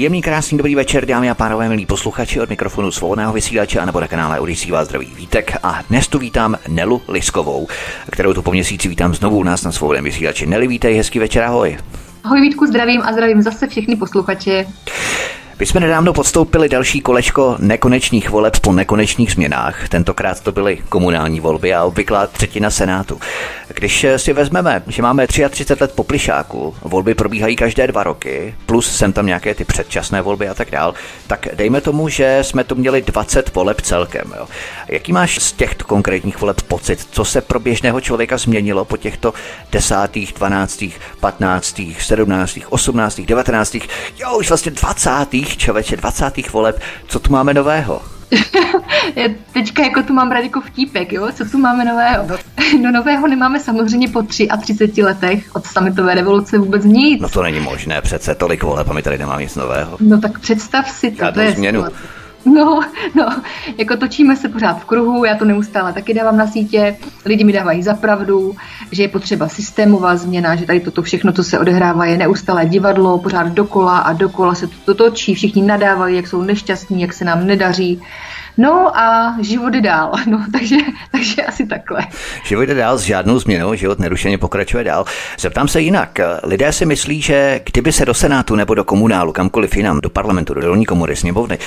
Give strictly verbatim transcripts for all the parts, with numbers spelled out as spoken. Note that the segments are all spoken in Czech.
Jemný, krásný, dobrý večer, dámy a pánové, milí posluchači, od mikrofonu Svobodného vysílače a nebo na kanále Odysee vás zdraví Vítek a dnes tu vítám Nelu Liskovou, kterou tu po měsíci vítám znovu u nás na Svobodném vysílači. Neli, vítej, hezký večer, ahoj. Ahoj Vítku, zdravím a zdravím zase všechny posluchače. My jsme nedávno podstoupili další kolečko nekonečných voleb po nekonečných změnách. Tentokrát to byly komunální volby a obvyklá třetina Senátu. Když si vezmeme, že máme třicet tři let po Plyšáku, volby probíhají každé dva roky, plus sem tam nějaké ty předčasné volby a tak dál, tak dejme tomu, že jsme tu měli dvacet voleb celkem. Jo. Jaký máš z těchto konkrétních voleb pocit? Co se pro běžného člověka změnilo po těchto desátých, dvanáctých, patnáctých, sedmnáctých, osmnáctých, devatenáctých, jo, už vlastně dvacátých čověče, dvacátých voleb, co tu máme nového? Teďka jako tu mám rád jako vtípek, jo? Co tu máme nového? No, no nového nemáme samozřejmě po třiceti tři letech od sametové revoluce vůbec nic. No to není možné, přece tolik voleb a my tady nemáme nic nového. No tak představ si to, to je změnu. No, no, jako točíme se pořád v kruhu, já to neustále taky dávám na sítě, lidi mi dávají za pravdu, že je potřeba systémová změna, že tady toto všechno, co se odehrává, je neustále divadlo, pořád dokola a dokola se to točí, všichni nadávají, jak jsou nešťastní, jak se nám nedaří. No a život jde dál, no, takže, takže asi takhle. Život jde dál s žádnou změnou, život nerušeně pokračuje dál. Zeptám se jinak, lidé si myslí, že kdyby se do Senátu nebo do komunálu, kamkoliv jinam, do parlamentu, do dolní komory, sněmovny,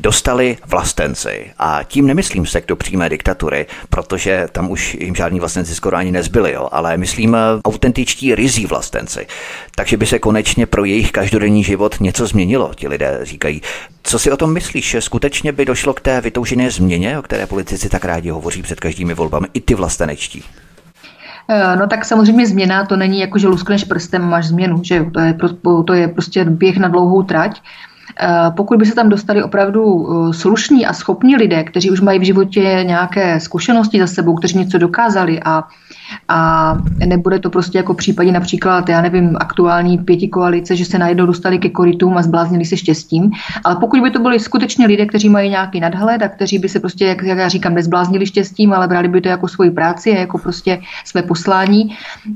dostali vlastenci. A tím nemyslím se do přímé diktatury, protože tam už jim žádní vlastenci skoro ani nezbyli, jo, ale myslím autentičtí ryzí vlastenci. Takže by se konečně pro jejich každodenní život něco změnilo, ti lidé říkají. Co si o tom myslíš? Skutečně by došlo k té vytoužené změně, o které politici tak rádi hovoří před každými volbami, i ty vlastenečtí? No tak samozřejmě změna, to není jako, že luskneš prstem a máš změnu, že jo? To je, to je prostě běh na dlouhou trať. Pokud by se tam dostali opravdu slušní a schopní lidé, kteří už mají v životě nějaké zkušenosti za sebou, kteří něco dokázali a, a nebude to prostě jako v případě například, já nevím, aktuální pěti koalice, že se najednou dostali ke korytům a zbláznili se štěstím, ale pokud by to byli skutečně lidé, kteří mají nějaký nadhled a kteří by se prostě, jak, jak já říkám, nezbláznili štěstím, ale brali by to jako svoji práci a jako prostě své poslání,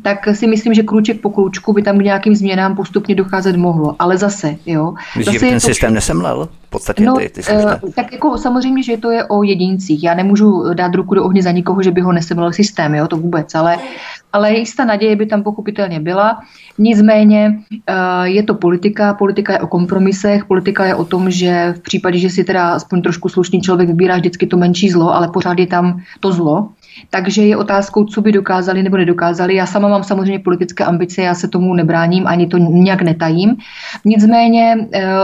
tak si myslím, že krůček po krůčku by tam k nějakým změnám postupně docházet mohlo, ale zase, jo. Zase systém nesemlel? V podstatě no, ty, ty uh, tak jako samozřejmě, že to je o jedincích. Já nemůžu dát ruku do ohně za nikoho, že by ho nesemlel systém, jo, to vůbec, ale, ale jistá naděje by tam pochopitelně byla. Nicméně uh, je to politika, politika je o kompromisech, politika je o tom, že v případě, že si teda aspoň trošku slušný člověk vybírá vždycky to menší zlo, ale pořád je tam to zlo. Takže je otázkou, co by dokázali nebo nedokázali. Já sama mám samozřejmě politické ambice, já se tomu nebráním, ani to nějak netajím. Nicméně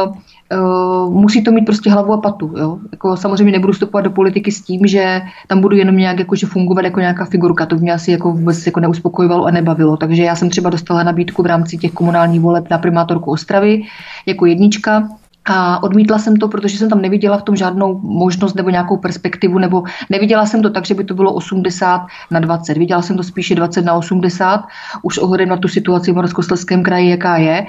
uh, Uh, musí to mít prostě hlavu a patu. Jo? Jako, samozřejmě nebudu vstupovat do politiky s tím, že tam budu jenom nějak jako, že fungovat jako nějaká figurka. To mě asi jako vůbec jako neuspokojovalo a nebavilo. Takže já jsem třeba dostala nabídku v rámci těch komunálních voleb na primátorku Ostravy jako jednička. A odmítla jsem to, protože jsem tam neviděla v tom žádnou možnost nebo nějakou perspektivu, nebo neviděla jsem to tak, že by to bylo osmdesát na dvacet. Viděla jsem to spíše dvacet na osmdesát, už ohledem na tu situaci v Moravskoslezském kraji, jaká je.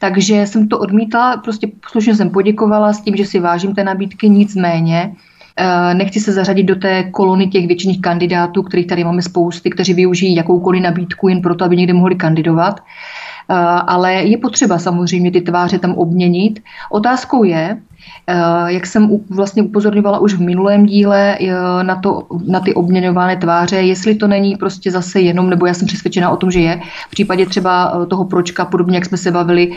Takže jsem to odmítla, prostě slušně jsem poděkovala s tím, že si vážím té nabídky, nicméně nechci se zařadit do té kolony těch většiných kandidátů, kterých tady máme spousty, kteří využijí jakoukoliv nabídku jen proto, aby někde mohli kandidovat. Ale je potřeba samozřejmě ty tváře tam obměnit. Otázkou je, jak jsem vlastně upozorňovala už v minulém díle na, to, na ty obměňované tváře, jestli to není prostě zase jenom, nebo já jsem přesvědčena o tom, že je, v případě třeba toho Pročka, podobně jak jsme se bavili,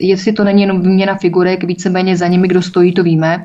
jestli to není jenom výměna figurek, víceméně za nimi, kdo stojí, to víme.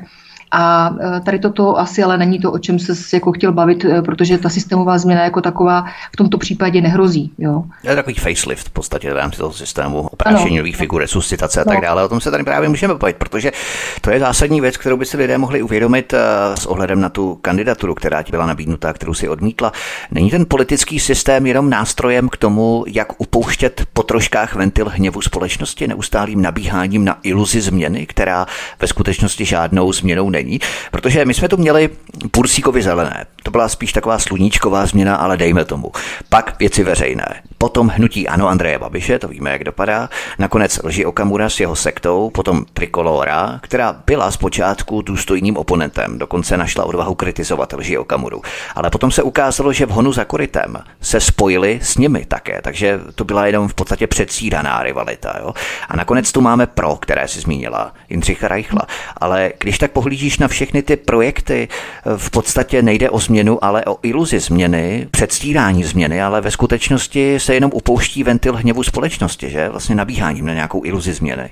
A tady toto asi ale není to, o čem se jako chtěl bavit, protože ta systémová změna jako taková v tomto případě nehrozí. Jo. Je takový facelift v podstatě v rámci toho systému, oprášení nových figur, resuscitace a tak dále. O tom se tady právě můžeme bavit, protože to je zásadní věc, kterou by si lidé mohli uvědomit s ohledem na tu kandidaturu, která ti byla nabídnuta, kterou si odmítla. Není ten politický systém jenom nástrojem k tomu, jak upouštět po troškách ventil hněvu společnosti neustálým nabíháním na iluzi změny, která ve skutečnosti žádnou změnou není? Protože my jsme tu měli Bursíkovi zelené. To byla spíš taková sluníčková změna, ale dejme tomu. Pak věci veřejné. Potom hnutí ANO Andreje Babiše, to víme, jak dopadá. Nakonec lži Okamura s jeho sektou, potom Trikolora, která byla zpočátku důstojným oponentem, dokonce našla odvahu kritizovat lži Okamuru. Ale potom se ukázalo, že v honu za korytem se spojili s nimi také, takže to byla jenom v podstatě předstíraná rivalita. Jo? A nakonec tu máme pro, které si zmínila, Jindřicha Reichla. Ale když tak pohlížíš na všechny ty projekty, v podstatě nejde o změnu, ale o iluzi změny, předstírání změny, ale ve skutečnosti se jenom upouští ventil hněvu společnosti, že? Vlastně nabíháním na nějakou iluzi změny.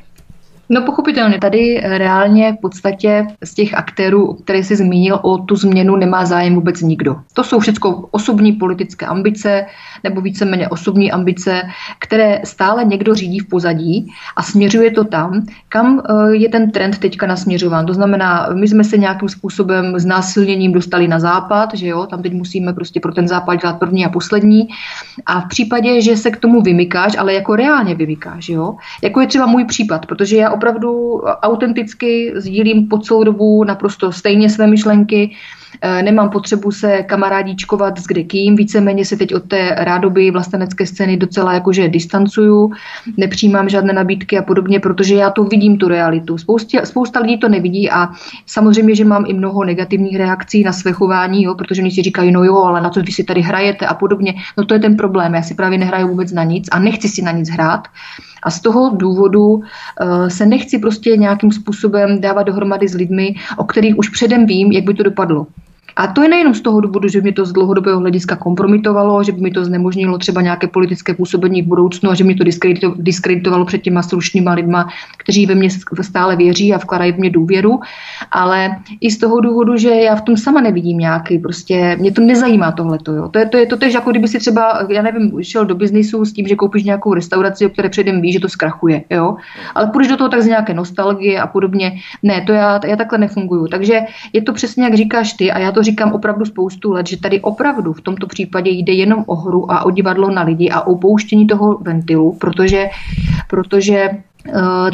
No pochopitelně, tady reálně v podstatě z těch aktérů, které jsi zmínil, o tu změnu nemá zájem vůbec nikdo. To jsou všechno osobní politické ambice nebo víceméně osobní ambice, které stále někdo řídí v pozadí a směřuje to tam, kam je ten trend teďka nasměřován. To znamená, my jsme se nějakým způsobem s násilněním dostali na západ, že jo, tam teď musíme prostě pro ten západ dělat první a poslední. A v případě, že se k tomu vymykáš, ale jako reálně vymykáš, jo, jako je třeba můj případ, protože já opravdu autenticky sdílím po celou dobu naprosto stejně své myšlenky, nemám potřebu se kamarádíčkovat s kdekým, víceméně se teď od té rádoby vlastenecké scény docela jakože distancuju, nepřijímám žádné nabídky a podobně, protože já to vidím, tu realitu. Spoustě, spousta lidí to nevidí a samozřejmě, že mám i mnoho negativních reakcí na své chování, jo, protože oni si říkají, no jo, ale na co vy si tady hrajete a podobně. No to je ten problém, já si právě nehraju vůbec na nic a nechci si na nic hrát. A z toho důvodu uh, se nechci prostě nějakým způsobem dávat dohromady s lidmi, o kterých už předem vím, jak by to dopadlo. A to je nejenom z toho důvodu, že by mě to z dlouhodobého hlediska kompromitovalo, že by mi to znemožnilo třeba nějaké politické působení v budoucnu a že mě to diskredito- diskreditovalo před těma slušnýma lidma, kteří ve mě stále věří a vkládají v mě důvěru, ale i z toho důvodu, že já v tom sama nevidím nějaký, prostě mě to nezajímá tohleto. Jo. To je to, je, to tež, jako kdyby si třeba, já nevím, šel do biznisu s tím, že koupíš nějakou restauraci, o které předem víš, že to zkrachuje, jo. Ale půjdeš do toho tak z nějaké nostalgie a podobně. Ne, to já, já takhle nefunguju. Takže je to přesně, jak říkáš ty, a já to říkám opravdu spoustu let, že tady opravdu v tomto případě jde jenom o hru a o divadlo na lidi a o pouštění toho ventilu, protože, protože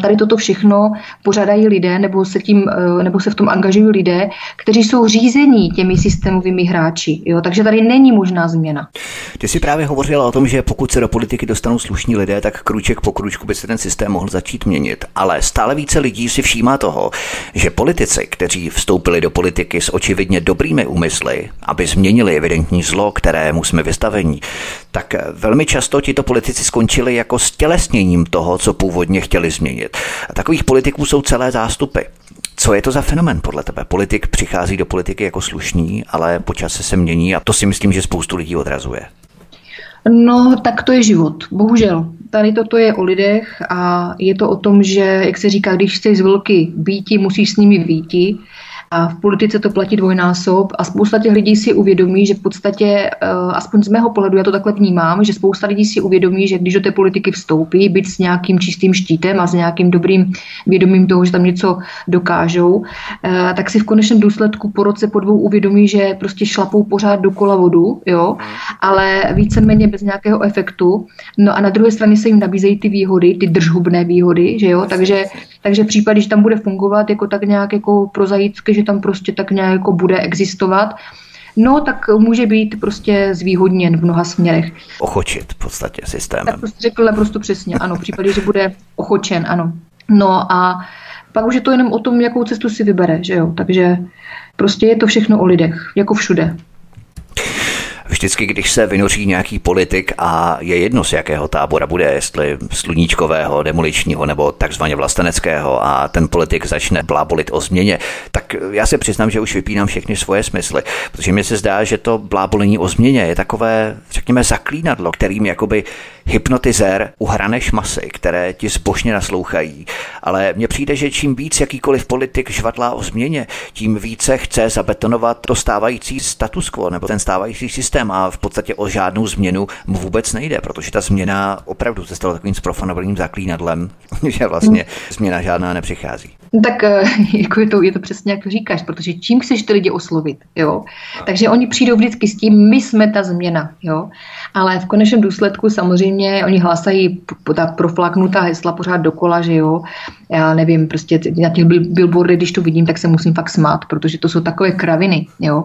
tady toto všechno pořádají lidé, nebo se, tím, nebo se v tom angažují lidé, kteří jsou řízení těmi systémovými hráči. Jo? Takže tady není možná změna. Ty jsi právě hovořila o tom, že pokud se do politiky dostanou slušní lidé, tak krůček po krůčku by se ten systém mohl začít měnit. Ale stále více lidí si všímá toho, že politici, kteří vstoupili do politiky s očividně dobrými úmysly, aby změnili evidentní zlo, kterému jsme vystaveni, tak velmi často tito politici skončili jako stělesněním toho, co původně chtěli změnit. A takových politiků jsou celé zástupy. Co je to za fenomén podle tebe? Politik přichází do politiky jako slušný, ale po čase se mění a to si myslím, že spoustu lidí odrazuje. No, tak to je život. Bohužel. Tady toto je o lidech a je to o tom, že, jak se říká, když chceš z vlky býti, musíš s nimi býti. A v politice to platí dvojnásob a spousta těch lidí si uvědomí, že v podstatě, aspoň z mého pohledu, já to takhle vnímám, že spousta lidí si uvědomí, že když do té politiky vstoupí, být s nějakým čistým štítem a s nějakým dobrým vědomím toho, že tam něco dokážou, tak si v konečném důsledku po roce, po dvou uvědomí, že prostě šlapou pořád dokola vodu, jo, ale víceméně bez nějakého efektu. No a na druhé straně se jim nabízejí ty výhody, ty držhubné výhody, že jo, takže, takže případ, když tam bude fungovat jako tak nějak jako prozaicky, že tam prostě tak nějak bude existovat, no tak může být prostě zvýhodněn v mnoha směrech. Ochočit v podstatě systémem. Tak prostě řekl naprosto přesně, ano, v případě, že bude ochočen, ano. No a pak už je to jenom o tom, jakou cestu si vybere, že jo, takže prostě je to všechno o lidech, jako všude. vždycky, když se vynoří nějaký politik a je jedno, z jakého tábora bude, jestli sluníčkového, demoličního nebo takzvaně vlasteneckého, a ten politik začne blábolit o změně, tak já se přiznám, že už vypínám všechny svoje smysly, protože mi se zdá, že to blábolení o změně je takové, řekněme, zaklínadlo, kterým jakoby hypnotizér uhrané šmasy, které ti zbožně naslouchají. Ale mně přijde, že čím víc jakýkoliv politik žvatlá o změně, tím více chce zabetonovat to stávající status quo nebo ten stávající systém a v podstatě o žádnou změnu mu vůbec nejde, protože ta změna opravdu se stala takovým zprofanovaným zaklínadlem, že vlastně změna žádná nepřichází. No tak jako je, to, je to přesně, jak to říkáš, protože čím chceš ty lidi oslovit, jo? Takže oni přijdou vždycky s tím, my jsme ta změna, jo? Ale v konečném důsledku samozřejmě oni hlásají ta profláknutá hesla pořád dokola, že jo? Já nevím, prostě na těch billboardech, když to vidím, tak se musím fakt smát, protože to jsou takové kraviny, jo?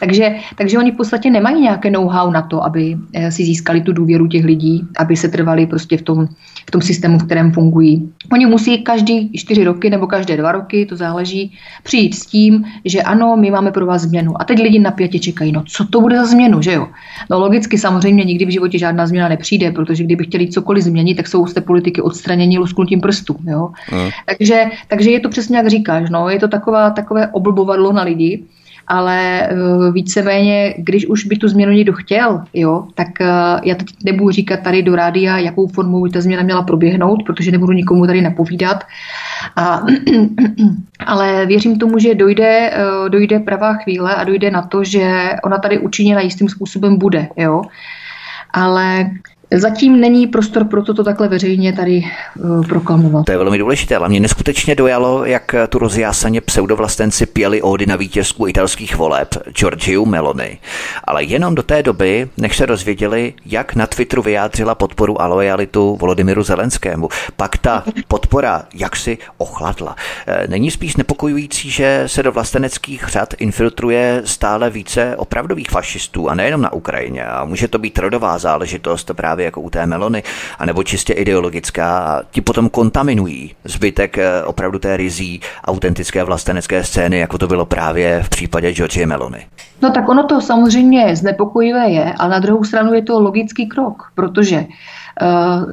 Takže, takže oni v podstatě nemají nějaké know-how na to, aby si získali tu důvěru těch lidí, aby se trvali prostě v tom, v tom systému, v kterém fungují. Oni musí každý čtyři roky nebo každé dva roky, to záleží, přijít s tím, že ano, my máme pro vás změnu. A teď lidi napjatě čekají, no co to bude za změnu, že jo? No logicky samozřejmě nikdy v životě žádná změna nepřijde, protože kdyby chtěli cokoliv změnit, tak jsou z té politiky odstranění lusknutím prstů, jo? Mm. Takže, takže je to přesně, jak říkáš, no, je to taková, takové oblbovadlo na lidi, ale uh, víceméně, když už by tu změnu někdo chtěl, jo, tak uh, já teď nebudu říkat tady do rádia, jakou formou by ta změna měla proběhnout, protože nebudu nikomu tady napovídat. A, ale věřím tomu, že dojde, uh, dojde pravá chvíle a dojde na to, že ona tady učiněna jistým způsobem bude, jo. Ale zatím není prostor pro to, to takhle veřejně tady uh, proklamovat. To je velmi důležité, ale mě neskutečně dojalo, jak tu rozjásaně pseudovlastenci pěli ódy na vítězku italských voleb Giorgiu Meloni. Ale jenom do té doby, než se dozvěděli, jak na Twitteru vyjádřila podporu a lojalitu Volodymyru Zelenskému. Pak ta podpora jaksi ochladla. Není spíš nepokojující, že se do vlasteneckých řad infiltruje stále více opravdových fašistů, a nejenom na Ukrajině. A může to být rodová záležitost právě jako u té Meloni, anebo čistě ideologická, a ti potom kontaminují zbytek opravdu té ryzí autentické vlastenecké scény, jako to bylo právě v případě Giorgie Meloni. No tak ono to samozřejmě znepokojivé je, ale na druhou stranu je to logický krok, protože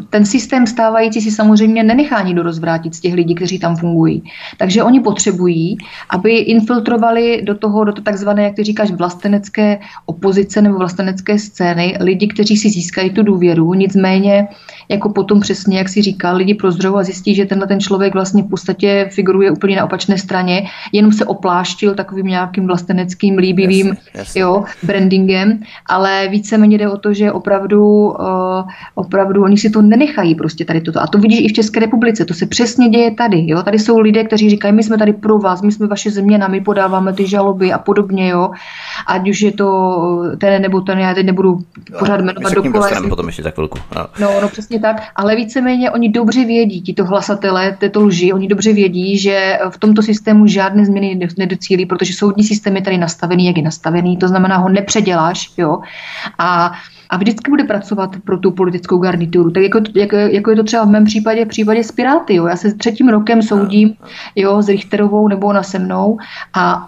ten systém stávající si samozřejmě nenechá nikdo rozvrátit z těch lidí, kteří tam fungují. Takže oni potřebují, aby infiltrovali do toho, do to takzvané, jak ty říkáš, vlastenecké opozice nebo vlastenecké scény, lidi, kteří si získají tu důvěru, nicméně jako potom přesně, jak si říkal, lidi prozřou a zjistí, že tenhle ten člověk vlastně v podstatě figuruje úplně na opačné straně, jenom se opláštil takovým nějakým vlasteneckým líbivým jasne, jasne. Jo, brandingem, ale víceméně jde o to, že opravdu, uh, opravdu oni si to nenechají prostě tady toto. A to vidíš i v České republice, to se přesně děje tady. Jo? Tady jsou lidé, kteří říkají, my jsme tady pro vás, my jsme vaše změna, my podáváme ty žaloby a podobně, jo. Ať už je to ten nebo ten, já teď nebudu pořád jmenovat dokola. Potom ještě za chvilku. No. no, no přesně tak, ale víceméně oni dobře vědí, tito hlasatelé, této lži, oni dobře vědí, že v tomto systému žádné změny nedocílí, protože soudní systém je tady nastavený, jak je nastavený, to znamená, ho nepředěláš, jo. A A vždycky bude pracovat pro tu politickou garnituru. Tak jako, jako, jako je to třeba v mém případě, v případě s Piráty. Jo. Já se třetím rokem soudím jo, s Richterovou nebo ona se mnou a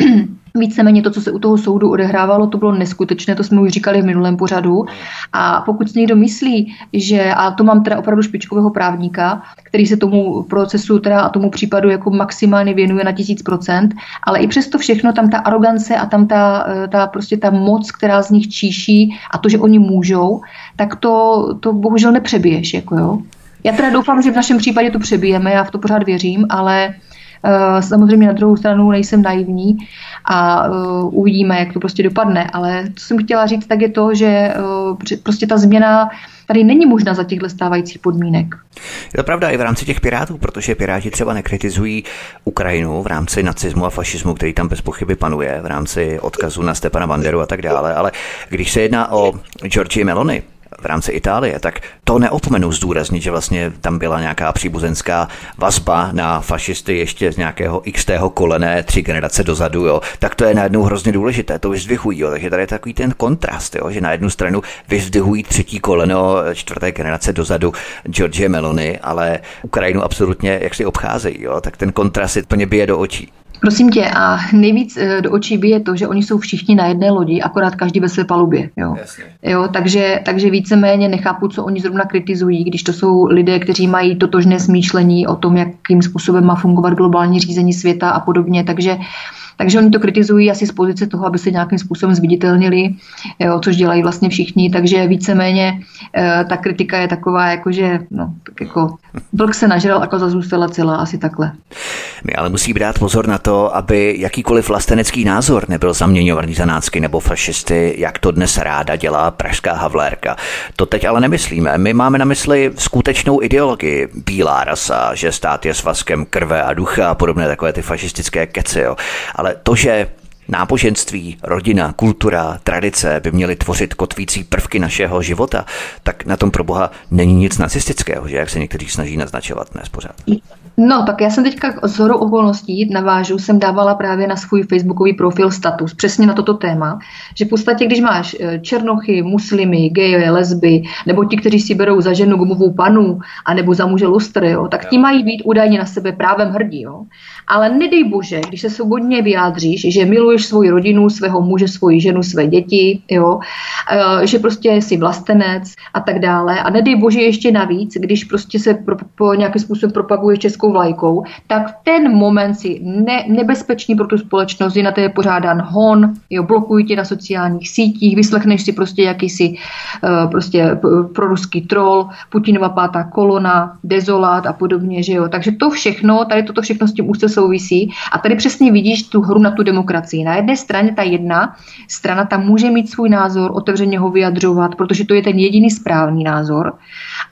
víceméně to, co se u toho soudu odehrávalo, to bylo neskutečné, to jsme už říkali v minulém pořadu. A pokud si někdo myslí, že, a to mám teda opravdu špičkového právníka, který se tomu procesu teda a tomu případu jako maximálně věnuje na tisíc procent, ale i přesto všechno tam ta arogance a tam ta, ta prostě ta moc, která z nich číší a to, že oni můžou, tak to, to bohužel nepřebiješ, jako jo. Já teda doufám, že v našem případě to přebijeme, já v to pořád věřím, ale samozřejmě na druhou stranu nejsem naivní a uh, uvidíme, jak to prostě dopadne, ale co jsem chtěla říct, tak je to, že uh, prostě ta změna tady není možná za těchto stávajících podmínek. Je to pravda i v rámci těch Pirátů, protože Piráti třeba nekritizují Ukrajinu v rámci nacismu a fašismu, který tam bez pochyby panuje, v rámci odkazu na Stepana Banderu a tak dále, ale když se jedná o Giorgii Meloni v rámci Itálie, tak to neopomenu zdůraznit, že vlastně tam byla nějaká příbuzenská vazba na fašisty ještě z nějakého xtého kolene tři generace dozadu, jo. Tak to je najednou hrozně důležité, to vyzdvihují, jo. Takže tady je takový ten kontrast, jo, že na jednu stranu vyzdvihují třetí koleno čtvrté generace dozadu Giorgia Meloni, ale Ukrajinu absolutně jak si obcházejí, jo. Tak ten kontrast je plně bije do očí. Prosím tě, a nejvíc do očí bije to, že oni jsou všichni na jedné lodi, akorát každý ve své palubě. Jo. Jo, takže, takže víceméně nechápu, co oni zrovna kritizují, když to jsou lidé, kteří mají totožné smýšlení o tom, jakým způsobem má fungovat globální řízení světa a podobně, takže Takže oni to kritizují asi z pozice toho, aby se nějakým způsobem zviditelnili, jo, což dělají vlastně všichni, takže víceméně e, ta kritika je taková, jakože no, tak jako vlk se nažral, jako zazůstala celá, asi takhle. My ale musí brát pozor na to, aby jakýkoliv vlastenecký názor nebyl zaměňovaný za nácky nebo fašisty, jak to dnes ráda dělá pražská Havlérka. To teď ale nemyslíme. My máme na mysli skutečnou ideologii, bílá rasa, že stát je svazkem krve a ducha a podobné takové ty fašistické keci, jo. Ale to, že náboženství, rodina, kultura, tradice by měly tvořit kotvící prvky našeho života, tak na tom proboha není nic nacistického, že jak se někteří snaží naznačovat dnes pořád. No, tak já jsem teďka shodou okolností navážu, jsem dávala právě na svůj facebookový profil status přesně na toto téma, že v podstatě, když máš černochy, muslimy, geje, lesby, nebo ti, kteří si berou za ženu gumovou panu, anebo za muže lustr, jo, tak ti mají být údajně na sebe právem hrdí. Jo. Ale nedej bože, když se svobodně vyjádříš, že miluješ svou rodinu, svého muže, svoji ženu, své děti, jo, že prostě jsi vlastenec a tak dále. A nedej bože ještě navíc, když prostě se pro, po nějaký způsob propaguješ českou vlajkou, tak v ten moment si ne, nebezpečný pro tu společnost, je na té pořádán hon, jo, blokují tě na sociálních sítích, vyslechneš si prostě jakýsi uh, prostě proruský troll, Putinova pátá kolona, dezolát a podobně, že jo. Takže to všechno, tady toto všechno s tím úzce souvisí a tady přesně vidíš tu hru na tu demokracii. Na jedné straně ta jedna strana, ta může mít svůj názor, otevřeně ho vyjadřovat, protože to je ten jediný správný názor,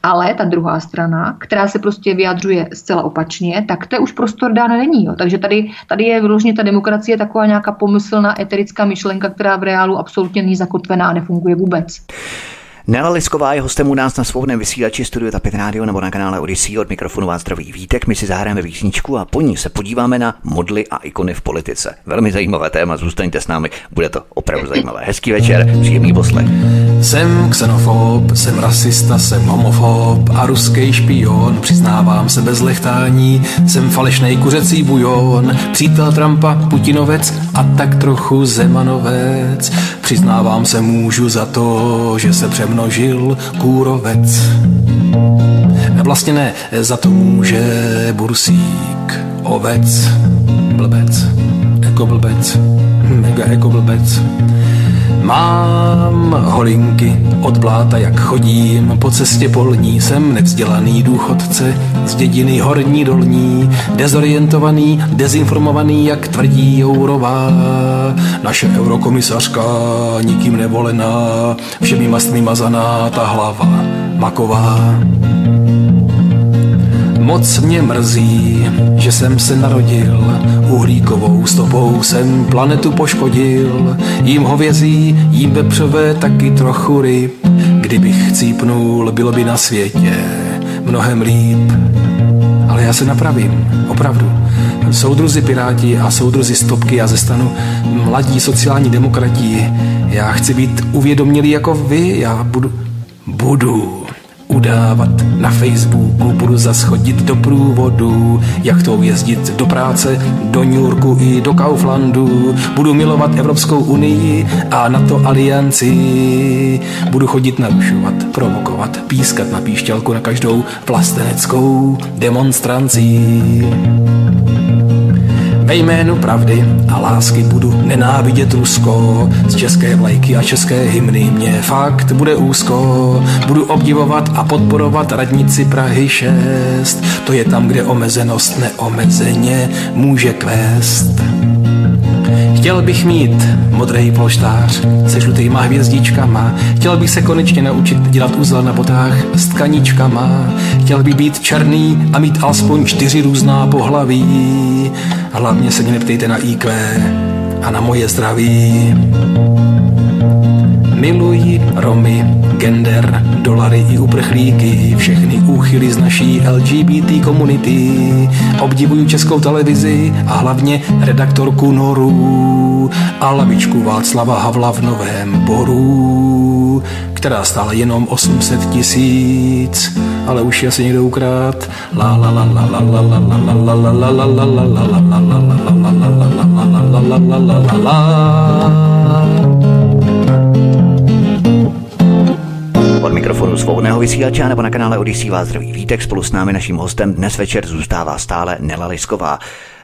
ale ta druhá strana, která se prostě vyjadřuje zcela opačně, tak to už prostor dán není. Jo. Takže tady, tady je vyloženě ta demokracie taková nějaká pomyslná eterická myšlenka, která v reálu absolutně není zakotvená a nefunguje vůbec. Nela Lisková je hostem u nás na Svobodném vysílači Studio Tapin rádio nebo na kanále Odysee. Od mikrofonu vás zdraví Vítek, my si zahrajeme písničku a po ní se podíváme na modly a ikony v politice. Velmi zajímavé téma, zůstaňte s námi, bude to opravdu zajímavé. Hezký večer, příjemný poslech. Jsem xenofob, jsem rasista, jsem homofob a ruský špion, přiznávám se bez lechtání, jsem falešnej kuřecí bujon, přítel Trumpa, Putinovec a tak trochu Zemanovec. Přiznávám se můžu za to, že se přemnožil kůrovec. Vlastně ne, za to může bursík, ovec, blbec, ekoblbec, mega ekoblbec. Mám holinky od bláta, jak chodím po cestě polní, jsem nevzdělaný důchodce z dědiny horní dolní, dezorientovaný, dezinformovaný, jak tvrdí Jourová, naše eurokomisařka, nikým nevolená, všemi mastmi mazaná, ta hlava maková. Moc mě mrzí, že jsem se narodil, uhlíkovou stopou jsem planetu poškodil, jím hovězí, jím vepřové taky trochu ryb, kdybych cípnul, bylo by na světě mnohem líp. Ale já se napravím, opravdu. Soudruzi Piráti a soudruzi Stopky a ze stanu Mladí sociální demokrati, já chci být uvědomělý jako vy, já budu, budu. udávat na Facebooku, budu zas chodit do průvodu, jachtou jezdit do práce, do Newyorku i do Kauflandu, budu milovat Evropskou unii a NATO alianci, budu chodit narušovat, provokovat, pískat na píšťalku na každou vlasteneckou demonstranci. Ve jménu pravdy a lásky budu nenávidět Rusko, z české vlajky a české hymny mě fakt bude úzko. Budu obdivovat a podporovat radnici Prahy šest, to je tam, kde omezenost neomezeně může kvést. Chtěl bych mít modrý polštář se žlutýma hvězdičkama, chtěl bych se konečně naučit dělat uzla na botách s tkaničkama, chtěl bych být černý a mít alespoň čtyři různá pohlaví. Hlavně se mě neptejte na í kvé a na moje zdraví. Miluji Romy, gender, dolary i uprchlíky, všechny úchyly z naší el gé bé té komunity. Obdivuju Českou televizi a hlavně redaktorku Noru a lavičku Václava Havla v Novém Boru, která stála jenom osm set tisíc ale už ji asi někdo ukrát. La la la la la la la la la la la la la la la la la la la la. Od mikrofonu Svobodného vysílače nebo na kanále Odysee vás zdraví Vítek, spolu s námi naším hostem dnes večer zůstává stále Nela Lisková.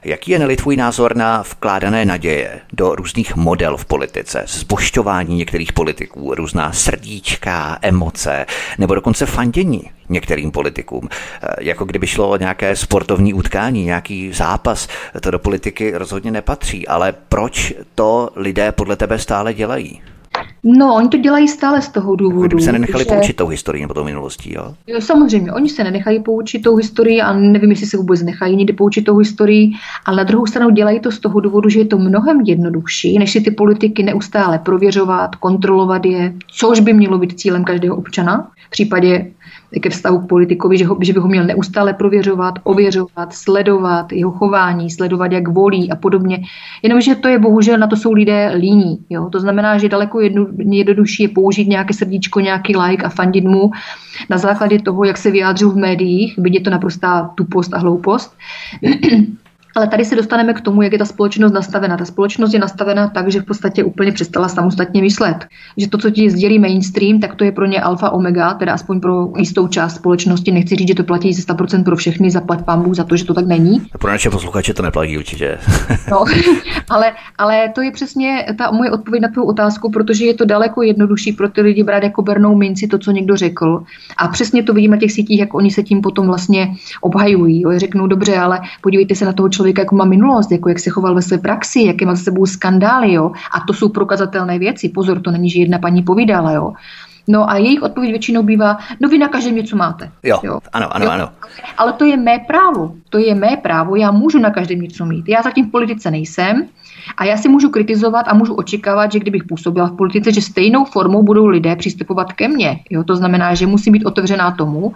Jaký je, Neli, tvůj názor na vkládané naděje do různých model v politice, zbošťování některých politiků, různá srdíčka, emoce nebo dokonce fandění některým politikům? Jako kdyby šlo o nějaké sportovní utkání, nějaký zápas, to do politiky rozhodně nepatří, ale proč to lidé podle tebe stále dělají? No, oni to dělají stále z toho důvodu. Kdyby se nenechali že... poučit tou historií nebo tou minulostí, jo? Jo, samozřejmě, oni se nenechají poučit tou historií a nevím, jestli se vůbec nechají někdy poučit tou historií, ale na druhou stranu dělají to z toho důvodu, že je to mnohem jednodušší, než si ty politiky neustále prověřovat, kontrolovat je, což by mělo být cílem každého občana v případě ke vztahu k politikovi, že, ho, že by ho měl neustále prověřovat, ověřovat, sledovat jeho chování, sledovat, jak volí a podobně. Jenomže to je bohužel, na to jsou lidé líní. Jo? To znamená, že daleko jednu, jednodušší je použít nějaké srdíčko, nějaký like a fandit mu na základě toho, jak se vyjádřil v médiích, byť je to naprostá tupost a hloupost. Ale tady se dostaneme k tomu, jak je ta společnost nastavena. Ta společnost je nastavena tak, že v podstatě úplně přestala samostatně myslet. Že to, co ti sdělí mainstream, tak to je pro ně alfa omega, teda aspoň pro jistou část společnosti. Nechci říct, že to platí ze sto procent pro všechny, zaplať pambu za to, že to tak není. A pro naše posluchače to neplatí určitě. No, ale, ale to je přesně ta moje odpověď na tvou otázku, protože je to daleko jednodušší pro ty lidi brát jako bernou minci to, co někdo řekl. A přesně to vidíme na těch sítích, jak oni se tím potom vlastně obhajují. Jo. Řeknou, dobře, ale podívejte se na toho člověka, jako má minulost, jako jak se choval ve své praxi, jaké má za sebou skandály, jo? A to jsou prokazatelné věci. Pozor, to není, že jedna paní povídala, jo. No a jejich odpověď většinou bývá, no vy na každém něco máte. Jo, jo. Ano, ano, jo? Ano. Ale to je mé právo, to je mé právo, já můžu na každém něco mít. Já zatím v politice nejsem a já si můžu kritizovat a můžu očekávat, že kdybych působila v politice, že stejnou formou budou lidé přistupovat ke mně. Jo? To znamená, že musím být otevřená tomu,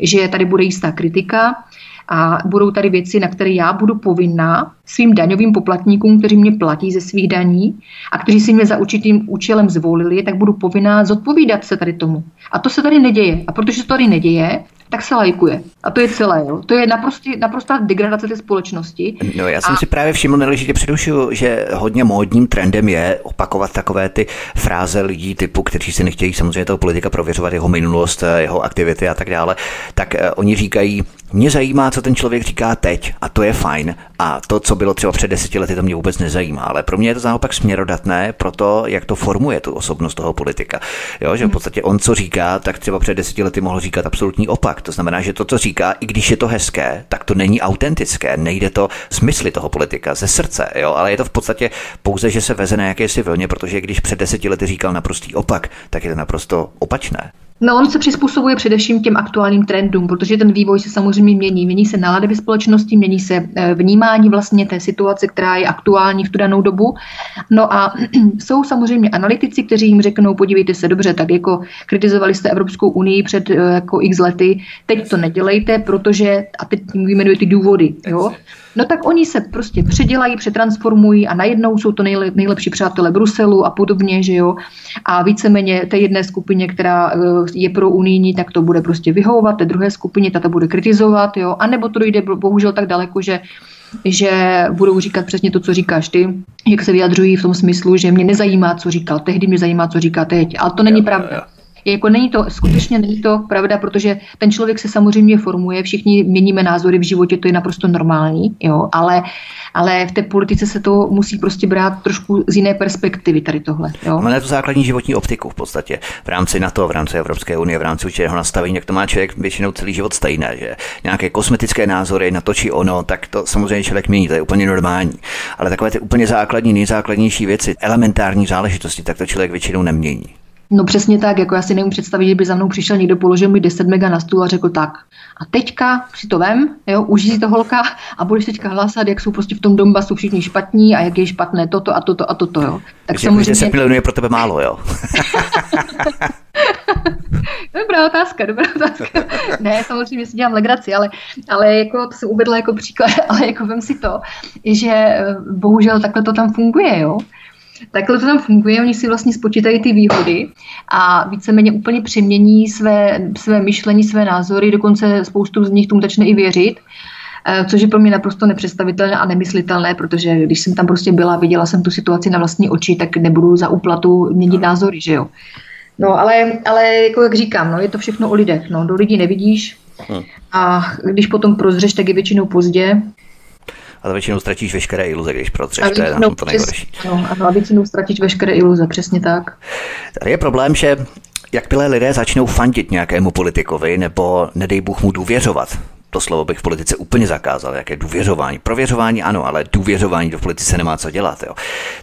že tady bude jistá kritika, a budou tady věci, na které já budu povinná svým daňovým poplatníkům, kteří mě platí ze svých daní a kteří si mě za určitým účelem zvolili, tak budu povinná zodpovídat se tady tomu. A to se tady neděje. A protože se tady neděje, tak se lajkuje. A to je celé. Jo. To je naprostý, naprostá degradace té společnosti. No, já jsem a... si právě všiml, Neli, že tě přerušuju, že hodně módním trendem je opakovat takové ty fráze lidí typu, kteří si nechtějí samozřejmě toho politika prověřovat, jeho minulost, jeho aktivity a tak dále. Tak oni říkají, mě zajímá, co ten člověk říká teď, a to je fajn. A to, co bylo třeba před deseti lety, to mě vůbec nezajímá. Ale pro mě je to naopak směrodatné pro to, jak to formuje tu osobnost toho politika. Jo, že v podstatě on, co říká, tak třeba před deseti lety mohl říkat absolutní opak. To znamená, že to, co říká, i když je to hezké, tak to není autentické. Nejde to smysly toho politika ze srdce, jo, ale je to v podstatě pouze, že se veze na jakési vlně, protože když před deseti lety říkal naprostý opak, tak je to naprosto opačné. No, on se přizpůsobuje především těm aktuálním trendům, protože ten vývoj se samozřejmě mění. Mění se nálady ve společnosti, mění se vnímání vlastně té situace, která je aktuální v tu danou dobu. No a jsou samozřejmě analytici, kteří jim řeknou, podívejte se, dobře, tak jako kritizovali jste Evropskou unii před jako x lety, teď to nedělejte, protože, a teď vyjmenuji ty důvody, jo. No tak oni se prostě předělají, přetransformují a najednou jsou to nejlepší přátelé Bruselu a podobně, že jo. A víceméně té jedné skupině, která je pro unijní, tak to bude prostě vyhovovat, té druhé skupině, ta to bude kritizovat, jo. A nebo to dojde bohužel tak daleko, že že budou říkat přesně to, co říkáš ty, jak se vyjadřují v tom smyslu, že mě nezajímá, co říkal tehdy, mě zajímá, co říká teď. Ale to není pravda. Jako není to, skutečně není to pravda, protože ten člověk se samozřejmě formuje, všichni měníme názory v životě, to je naprosto normální, jo, ale, ale v té politice se to musí prostě brát trošku z jiné perspektivy tady tohle. Jo. Máme tu základní životní optiku v podstatě v rámci NATO, v rámci Evropské unie, v rámci určitého nastavení, jak to má člověk většinou celý život stejné, že nějaké kosmetické názory na to či ono, tak to samozřejmě člověk mění, to je úplně normální, ale takové ty úplně základní, nejzákladnější věci, elementární záležitosti, tak to člověk většinou nemění. No přesně tak, jako já si neumím představit, že by za mnou přišel někdo, položil mi deset mega na stůl a řekl tak. A teďka si to vem, jo, užij si to, holka, a budeš teďka hlásat, jak jsou prostě v tom Donbasu všichni špatní a jak je špatné toto a toto a toto, jo. Tak že samozřejmě... deset milionů je pro tebe málo, jo. Dobrá otázka, dobrá otázka. Ne, samozřejmě si dělám legraci, ale, ale jako to jsem uvedla jako příklad, ale jako vem si to, že bohužel takhle to tam funguje, jo. Takhle to tam funguje, oni si vlastně spočítají ty výhody a víceméně úplně přemění své, své myšlení, své názory, dokonce spoustu z nich tomu začne i věřit, což je pro mě naprosto nepředstavitelné a nemyslitelné, protože když jsem tam prostě byla, viděla jsem tu situaci na vlastní oči, tak nebudu za úplatu měnit názory, že jo. No, ale, ale jako jak říkám, no, je to všechno o lidech, no, do lidí nevidíš a když potom prozřeš, tak je většinou pozdě. A to většinou ztratíš veškeré iluze, když protřeš, to je tam to nejhorší. No, ano, a většinou ztratíš veškeré iluze, přesně tak. Tady je problém, že jakmile lidé začnou fandit nějakému politikovi, nebo nedej Bůh mu důvěřovat, to slovo bych v politice úplně zakázal, jaké důvěřování. Prověřování ano, ale důvěřování do politice nemá co dělat. Jo.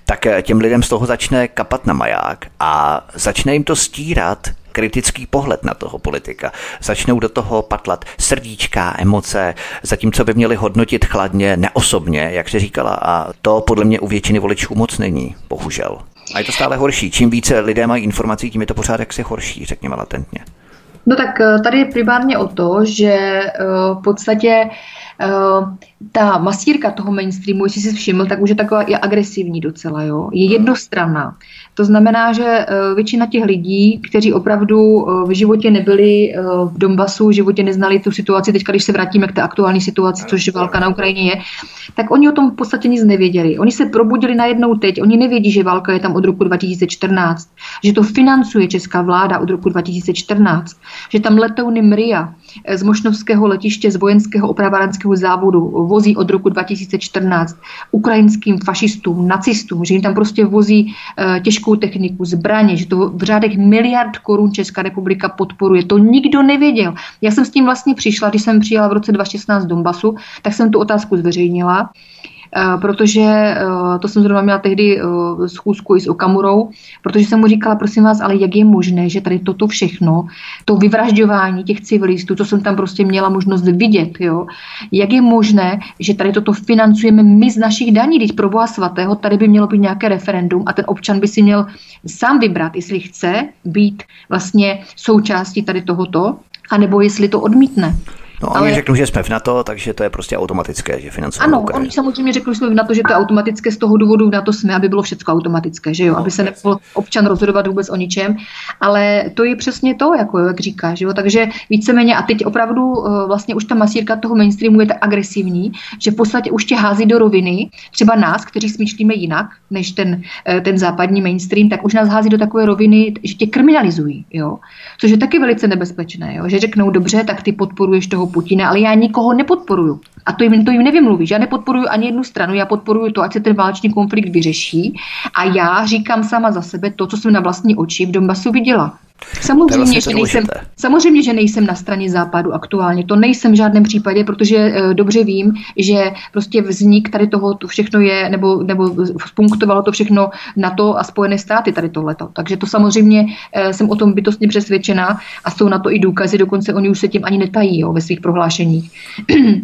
Tak těm lidem z toho začne kapat na maják a začne jim to stírat kritický pohled na toho politika. Začnou do toho patlat srdíčka, emoce, zatímco by měli hodnotit chladně, neosobně, jak jsi říkala. A to podle mě u většiny voličů moc není, bohužel. A je to stále horší. Čím více lidé mají informací, tím je to pořád jaksi horší, řekněme latentně. No tak tady je primárně o to, že v podstatě ta masírka toho mainstreamu, jestli si všiml, tak už je taková je agresivní docela, jo? Je jednostranná. To znamená, že většina těch lidí, kteří opravdu v životě nebyli v Donbasu, v životě neznali tu situaci, teďka když se vrátíme k té aktuální situaci, což válka na Ukrajině je, tak oni o tom v podstatě nic nevěděli. Oni se probudili najednou teď, oni nevědí, že válka je tam od roku dva tisíce čtrnáct, že to financuje česká vláda od roku dva tisíce čtrnáct, že tam letouny Mrija z Mošnovského letiště, z vojenského opravárenského závodu vozí od roku dva tisíce čtrnáct ukrajinským fašistům, nacistům, že jim tam prostě vozí e, těžkou techniku, zbraně, že to v řádech miliard korun Česká republika podporuje. To nikdo nevěděl. Já jsem s tím vlastně přišla, když jsem přijela v roce dva tisíce šestnáct z Donbasu, tak jsem tu otázku zveřejnila, protože to jsem zrovna měla tehdy schůzku i s Okamurou, protože jsem mu říkala, prosím vás, ale jak je možné, že tady toto všechno, to vyvražďování těch civilistů, co jsem tam prostě měla možnost vidět, jo, jak je možné, že tady toto financujeme my z našich daní, když pro boha svatého tady by mělo být nějaké referendum a ten občan by si měl sám vybrat, jestli chce být vlastně součástí tady tohoto, anebo jestli to odmítne. No, ale... oni řeknou, že jsme v NATO, takže to je prostě automatické, že financujeme Ukrajinu. Ano, oni samozřejmě řekli, že jsme v NATO, že to je automatické, z toho důvodu v NATO jsme, aby bylo všechno automatické, že jo, no, aby se nemohl občan rozhodovat vůbec o ničem, ale to je přesně to, jako jak říkáš, že jo, takže víceméně a teď opravdu vlastně už ta masírka toho mainstreamu je tak agresivní, že v podstatě už tě hází do roviny, třeba nás, kteří smýšlíme jinak než ten, ten západní mainstream, tak už nás hází do takové roviny, že tě kriminalizují, jo, což je taky velice nebezpečné, jo, že řeknou dobře, tak ty podporuješ toho Putina, ale já nikoho nepodporuju. A to jim, to jim nevymluvíš. Já nepodporuju ani jednu stranu, já podporuju to, ať se ten válečný konflikt vyřeší. A já říkám sama za sebe to, co jsem na vlastní oči v Donbasu viděla. Samozřejmě, vlastně že nejsem, samozřejmě, že nejsem na straně západu aktuálně, to nejsem v žádném případě, protože e, dobře vím, že prostě vznik tady toho to všechno je, nebo, nebo spunktovalo to všechno NATO a Spojené státy tady tohleto. Takže to samozřejmě e, jsem o tom bytostně přesvědčená a jsou na to i důkazy, dokonce oni už se tím ani netají, jo, ve svých prohlášeních.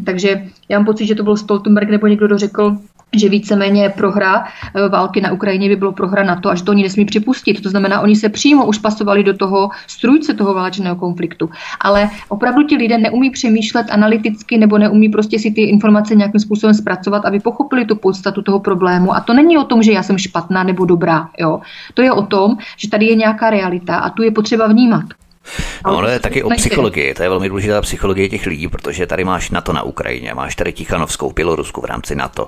Takže já mám pocit, že to byl Stoltenberg nebo někdo, kdo řekl, že víceméně prohra války na Ukrajině by bylo prohra na to, až to oni nesmí připustit. To znamená, oni se přímo už pasovali do toho strůjce toho válečného konfliktu. Ale opravdu ti lidé neumí přemýšlet analyticky nebo neumí prostě si ty informace nějakým způsobem zpracovat, aby pochopili tu podstatu toho problému. A to není o tom, že já jsem špatná nebo dobrá. Jo? To je o tom, že tady je nějaká realita a tu je potřeba vnímat. No, ono je taky o psychologii, to je velmi důležitá psychologie těch lidí, protože tady máš NATO na Ukrajině, máš tady Tichanovskou Bělorusku v rámci NATO,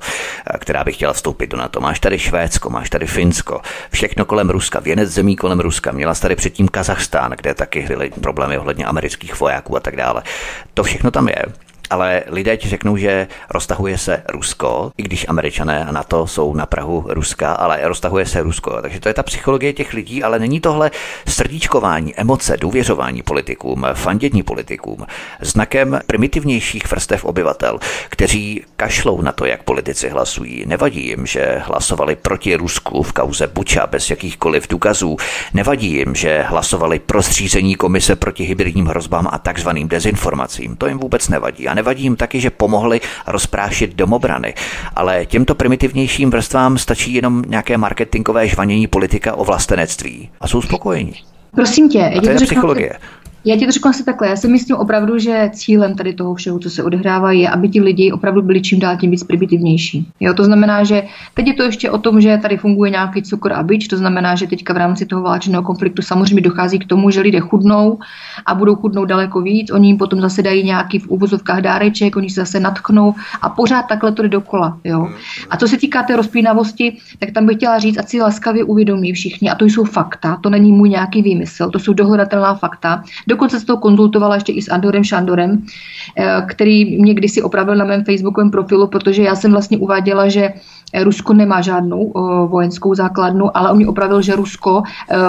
která by chtěla vstoupit do NATO, máš tady Švédsko, máš tady Finsko, všechno kolem Ruska, věnec zemí kolem Ruska, měla jsi tady předtím Kazachstán, kde taky byly problémy ohledně amerických vojáků a tak dále, to všechno tam je. Ale lidé ti řeknou, že roztahuje se Rusko, i když Američané a NATO jsou na prahu Ruska, ale roztahuje se Rusko. Takže to je ta psychologie těch lidí, ale není tohle srdíčkování, emoce, důvěřování politikům, fandění politikům, znakem primitivnějších vrstev obyvatel, kteří kašlou na to, jak politici hlasují. Nevadí jim, že hlasovali proti Rusku v kauze Buča bez jakýchkoliv důkazů. Nevadí jim, že hlasovali pro zřízení komise proti hybridním hrozbám a takzvaným dezinformacím. To jim vůbec nevadí. A nevadí jim taky, že pomohli rozprášit domobrany. Ale těmto primitivnějším vrstvám stačí jenom nějaké marketingové žvanění politika o vlastenectví. A jsou spokojení. Prosím tě. A to je psychologie. Já ti to řeknu asi takhle. Já si myslím opravdu, že cílem tady toho všeho, co se odehrává, je, aby ti lidi opravdu byli čím dál tím víc primitivnější. Jo, to znamená, že teď je to ještě o tom, že tady funguje nějaký cukr a bič, to znamená, že teďka v rámci toho válečného konfliktu samozřejmě dochází k tomu, že lidé chudnou a budou chudnout daleko víc, oni jim potom zase dají nějaký v úvozovkách dáreček, oni se zase natchnou a pořád takhle to jde dokola. Jo. A co se týká té rozpínavosti, tak tam bych chtěla říct, ať si laskavě uvědomí všichni, a to jsou fakta, to není můj nějaký výmysl, to jsou dohledatelná fakta. Dokonce se to konzultovala ještě i s Andorem Šandorem, který mě kdysi opravil na mém facebookovém profilu, protože já jsem vlastně uváděla, že Rusko nemá žádnou vojenskou základnu, ale on mě opravil, že Rusko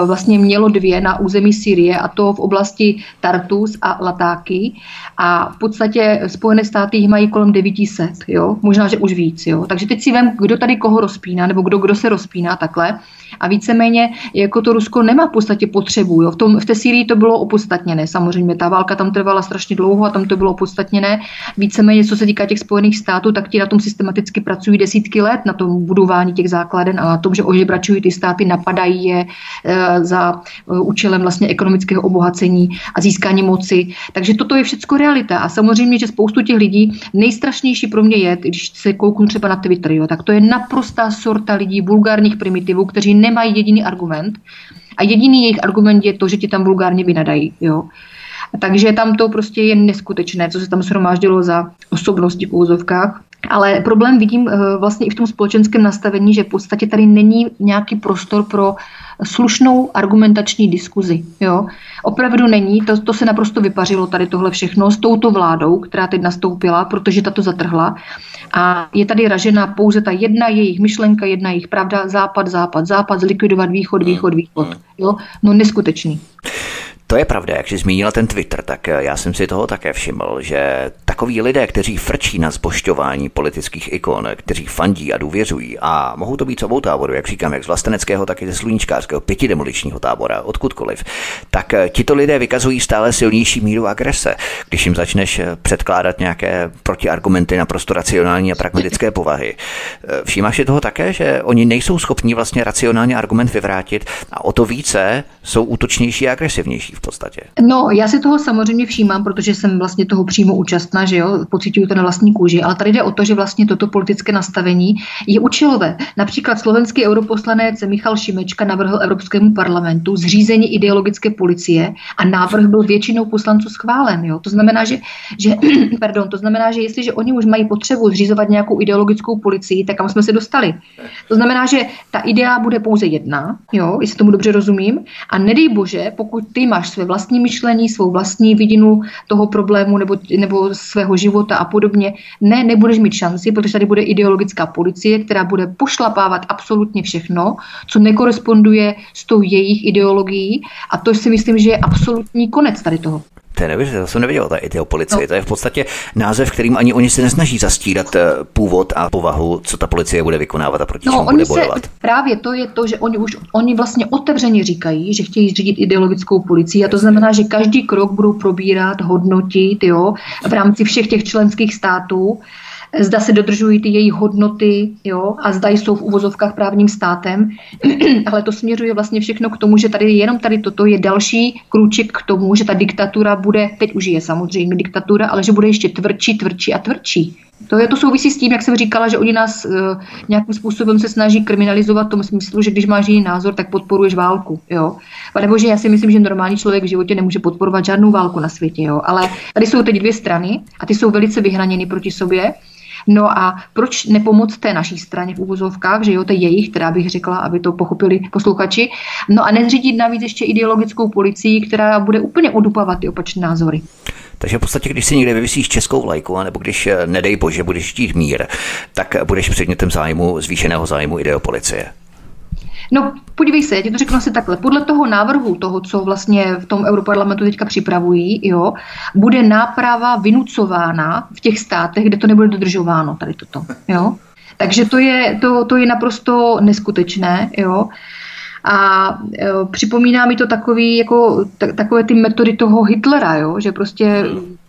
vlastně mělo dvě na území Sýrie, a to v oblasti Tartus a Latáky. A v podstatě Spojené státy jich mají kolem devět set, jo? Možná, že už víc. Jo? Takže teď si vem, kdo tady koho rozpíná, nebo kdo, kdo se rozpíná takhle. A víceméně jako to Rusko nemá v podstatě potřebu. Jo? V, tom, v té Sýrii to bylo opodstatněné. Samozřejmě ta válka tam trvala strašně dlouho a tam to bylo opodstatněné. Víceméně, co se týká těch Spojených států, tak ti na tom systematicky pracují desítky let, na tom budování těch základen a na tom, že ožebračují ty státy, napadají je e, za e, účelem vlastně ekonomického obohacení a získání moci. Takže toto je všecko realita. A samozřejmě, že spoustu těch lidí, nejstrašnější pro mě je, když se kouknu třeba na Twitter, jo, tak to je naprostá sorta lidí, vulgárních primitivů, kteří nemají jediný argument. A jediný jejich argument je to, že ti tam vulgárně vynadají. Jo. Takže tam to prostě je neskutečné, co se tam shromáždilo za osobnosti v úvozovkách. Ale problém vidím vlastně i v tom společenském nastavení, že v podstatě tady není nějaký prostor pro slušnou argumentační diskuzi. Jo? Opravdu není, to, to se naprosto vypařilo tady tohle všechno s touto vládou, která teď nastoupila, protože tato zatrhla. A je tady ražená pouze ta jedna jejich myšlenka, jedna jejich pravda, západ, západ, západ, zlikvidovat východ, východ, východ. Jo? No neskutečný. To je pravda, jak jsi zmínila ten Twitter, tak já jsem si toho také všiml, že takoví lidé, kteří frčí na zbožťování politických ikon, kteří fandí a důvěřují, a mohou to být z obou táborů, jak říkám, jak z vlasteneckého, tak i ze sluníčkářského, pětidemoličního tábora, odkudkoliv, tak tito lidé vykazují stále silnější míru agrese. Když jim začneš předkládat nějaké protiargumenty naprosto racionální a pragmatické povahy, všímáš si toho také, že oni nejsou schopni vlastně racionálně argument vyvrátit a o to více jsou útočnější a agresivnější. V podstatě. No, já si toho samozřejmě všímám, protože jsem vlastně toho přímo účastna, že jo, pociťuju to na vlastní kůži, ale tady jde o to, že vlastně toto politické nastavení je účelové. Například slovenský europoslanec Michal Šimečka navrhl Evropskému parlamentu zřízení ideologické policie a návrh byl většinou poslanců schválen, jo. To znamená, že, že pardon, to znamená, že jestliže oni už mají potřebu zřizovat nějakou ideologickou policii, tak kam jsme se dostali. To znamená, že ta idea bude pouze jedna, jo, jestli tomu dobře rozumím, a nedej bože, pokud ty máš své vlastní myšlení, svou vlastní vidinu toho problému nebo, nebo svého života a podobně. Ne, nebudeš mít šanci, protože tady bude ideologická policie, která bude pošlapávat absolutně všechno, co nekoresponduje s tou jejich ideologií, a to si myslím, že je absolutní konec tady toho. To je nevěřitelné, to jsem nevěděl, ta ideopolicie. No. To je v podstatě název, kterým ani oni se nesnaží zastírat původ a povahu, co ta policie bude vykonávat a proti no, čemu bude se, bojovat. Právě to je to, že oni už oni vlastně otevřeně říkají, že chtějí řídit ideologickou policii, a to znamená, že každý krok budou probírat, hodnotit, jo, v rámci všech těch členských států. Zda se dodržují ty jejich hodnoty, jo, a zda jsou v uvozovkách právním státem, ale to směřuje vlastně všechno k tomu, že tady jenom tady toto je další krůček k tomu, že ta diktatura bude, teď už je samozřejmě diktatura, ale že bude ještě tvrdší, tvrdší a tvrdší. To je to souvisí s tím, jak jsem říkala, že oni nás uh, nějakým způsobem se snaží kriminalizovat v tom smyslu, že když máš jiný názor, tak podporuješ válku, jo. Nebo že já si myslím, že normální člověk v životě nemůže podporovat žádnou válku na světě, jo. Ale tady jsou teď dvě strany a ty jsou velice vyhraněny proti sobě. No a proč nepomoct té naší straně v uvozovkách, že jo, to je jejich, která bych řekla, aby to pochopili posluchači, no a nezřídit navíc ještě ideologickou policii, která bude úplně odupavat ty opačné názory. Takže v podstatě, když si někde vyvisíš českou vlajku, anebo když, nedej bože, budeš chtít mír, tak budeš předmětem zájmu, zvýšeného zájmu ideopolicie. No, podívej se, já ti to řeknu asi takhle. Podle toho návrhu, toho, co vlastně v tom europarlamentu teďka připravují, jo, bude náprava vynucována v těch státech, kde to nebude dodržováno, tady toto, jo. Takže to je, to, to je naprosto neskutečné, jo. A jo, připomíná mi to takový, jako, tak, takové ty metody toho Hitlera, jo, že prostě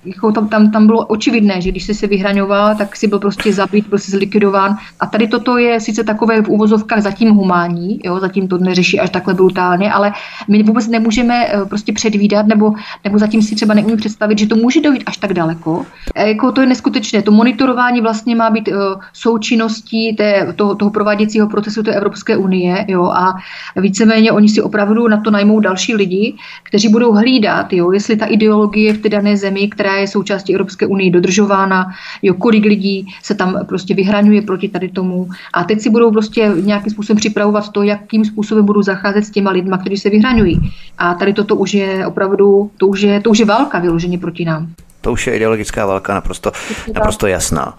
jako tam, tam, tam bylo očividné, že když jsi se vyhraňoval, tak si byl prostě zabit, byl si zlikvidován. A tady toto je sice takové v úvozovkách zatím humánní, jo, zatím to neřeší až takhle brutálně, ale my vůbec nemůžeme prostě předvídat, nebo, nebo zatím si třeba neumím představit, že to může dojít až tak daleko. Jako to je neskutečné. To monitorování vlastně má být součinností té, toho, toho prováděcího procesu té Evropské unie, jo, a víceméně oni si opravdu na to najmou další lidi, kteří budou hlídat, jo, jestli ta ideologie v té dané zemi, která je součástí Evropské unie, dodržována, jo, kolik lidí se tam prostě vyhraňuje proti tady tomu. A teď si budou prostě nějakým způsobem připravovat to, jakým způsobem budou zacházet s těma lidma, kteří se vyhraňují. A tady toto už je opravdu, to už je, to už je válka vyloženě proti nám. To už je ideologická válka naprosto, naprosto jasná.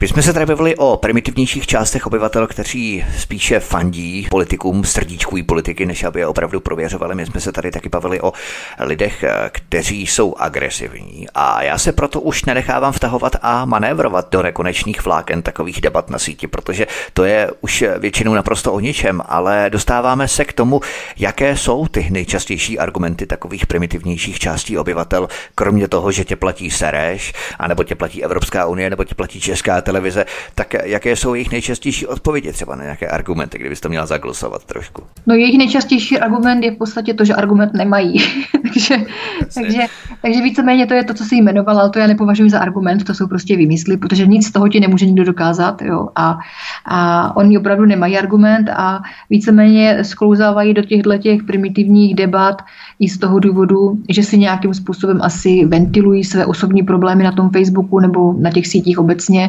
My jsme se tady bavili o primitivnějších částech obyvatel, kteří spíše fandí politikům, srdíčkují politiky, než aby je opravdu prověřovali. My jsme se tady taky bavili o lidech, kteří jsou agresivní. A já se proto už nenechávám vtahovat a manévrovat do nekonečných vláken takových debat na síti, protože to je už většinou naprosto o ničem, ale dostáváme se k tomu, jaké jsou ty nejčastější argumenty takových primitivnějších částí obyvatel, kromě toho, že tě platí Sereš, anebo tě platí Evropská unie, nebo tě platí Česká televize, tak jaké jsou jejich nejčastější odpovědi třeba na nějaké argumenty, kdybys to měla zaglosovat trošku? No jejich nejčastější argument je v podstatě to, že argument nemají. takže, takže, takže víceméně to je to, co jsi jmenovala, ale to já nepovažuji za argument, to jsou prostě výmysly, protože nic z toho ti nemůže nikdo dokázat, jo, a, a oni opravdu nemají argument a víceméně sklouzávají do těchto těch primitivních debat i z toho důvodu, že si nějakým způsobem asi ventilují své osobní problémy na tom Facebooku nebo na těch sítích obecně.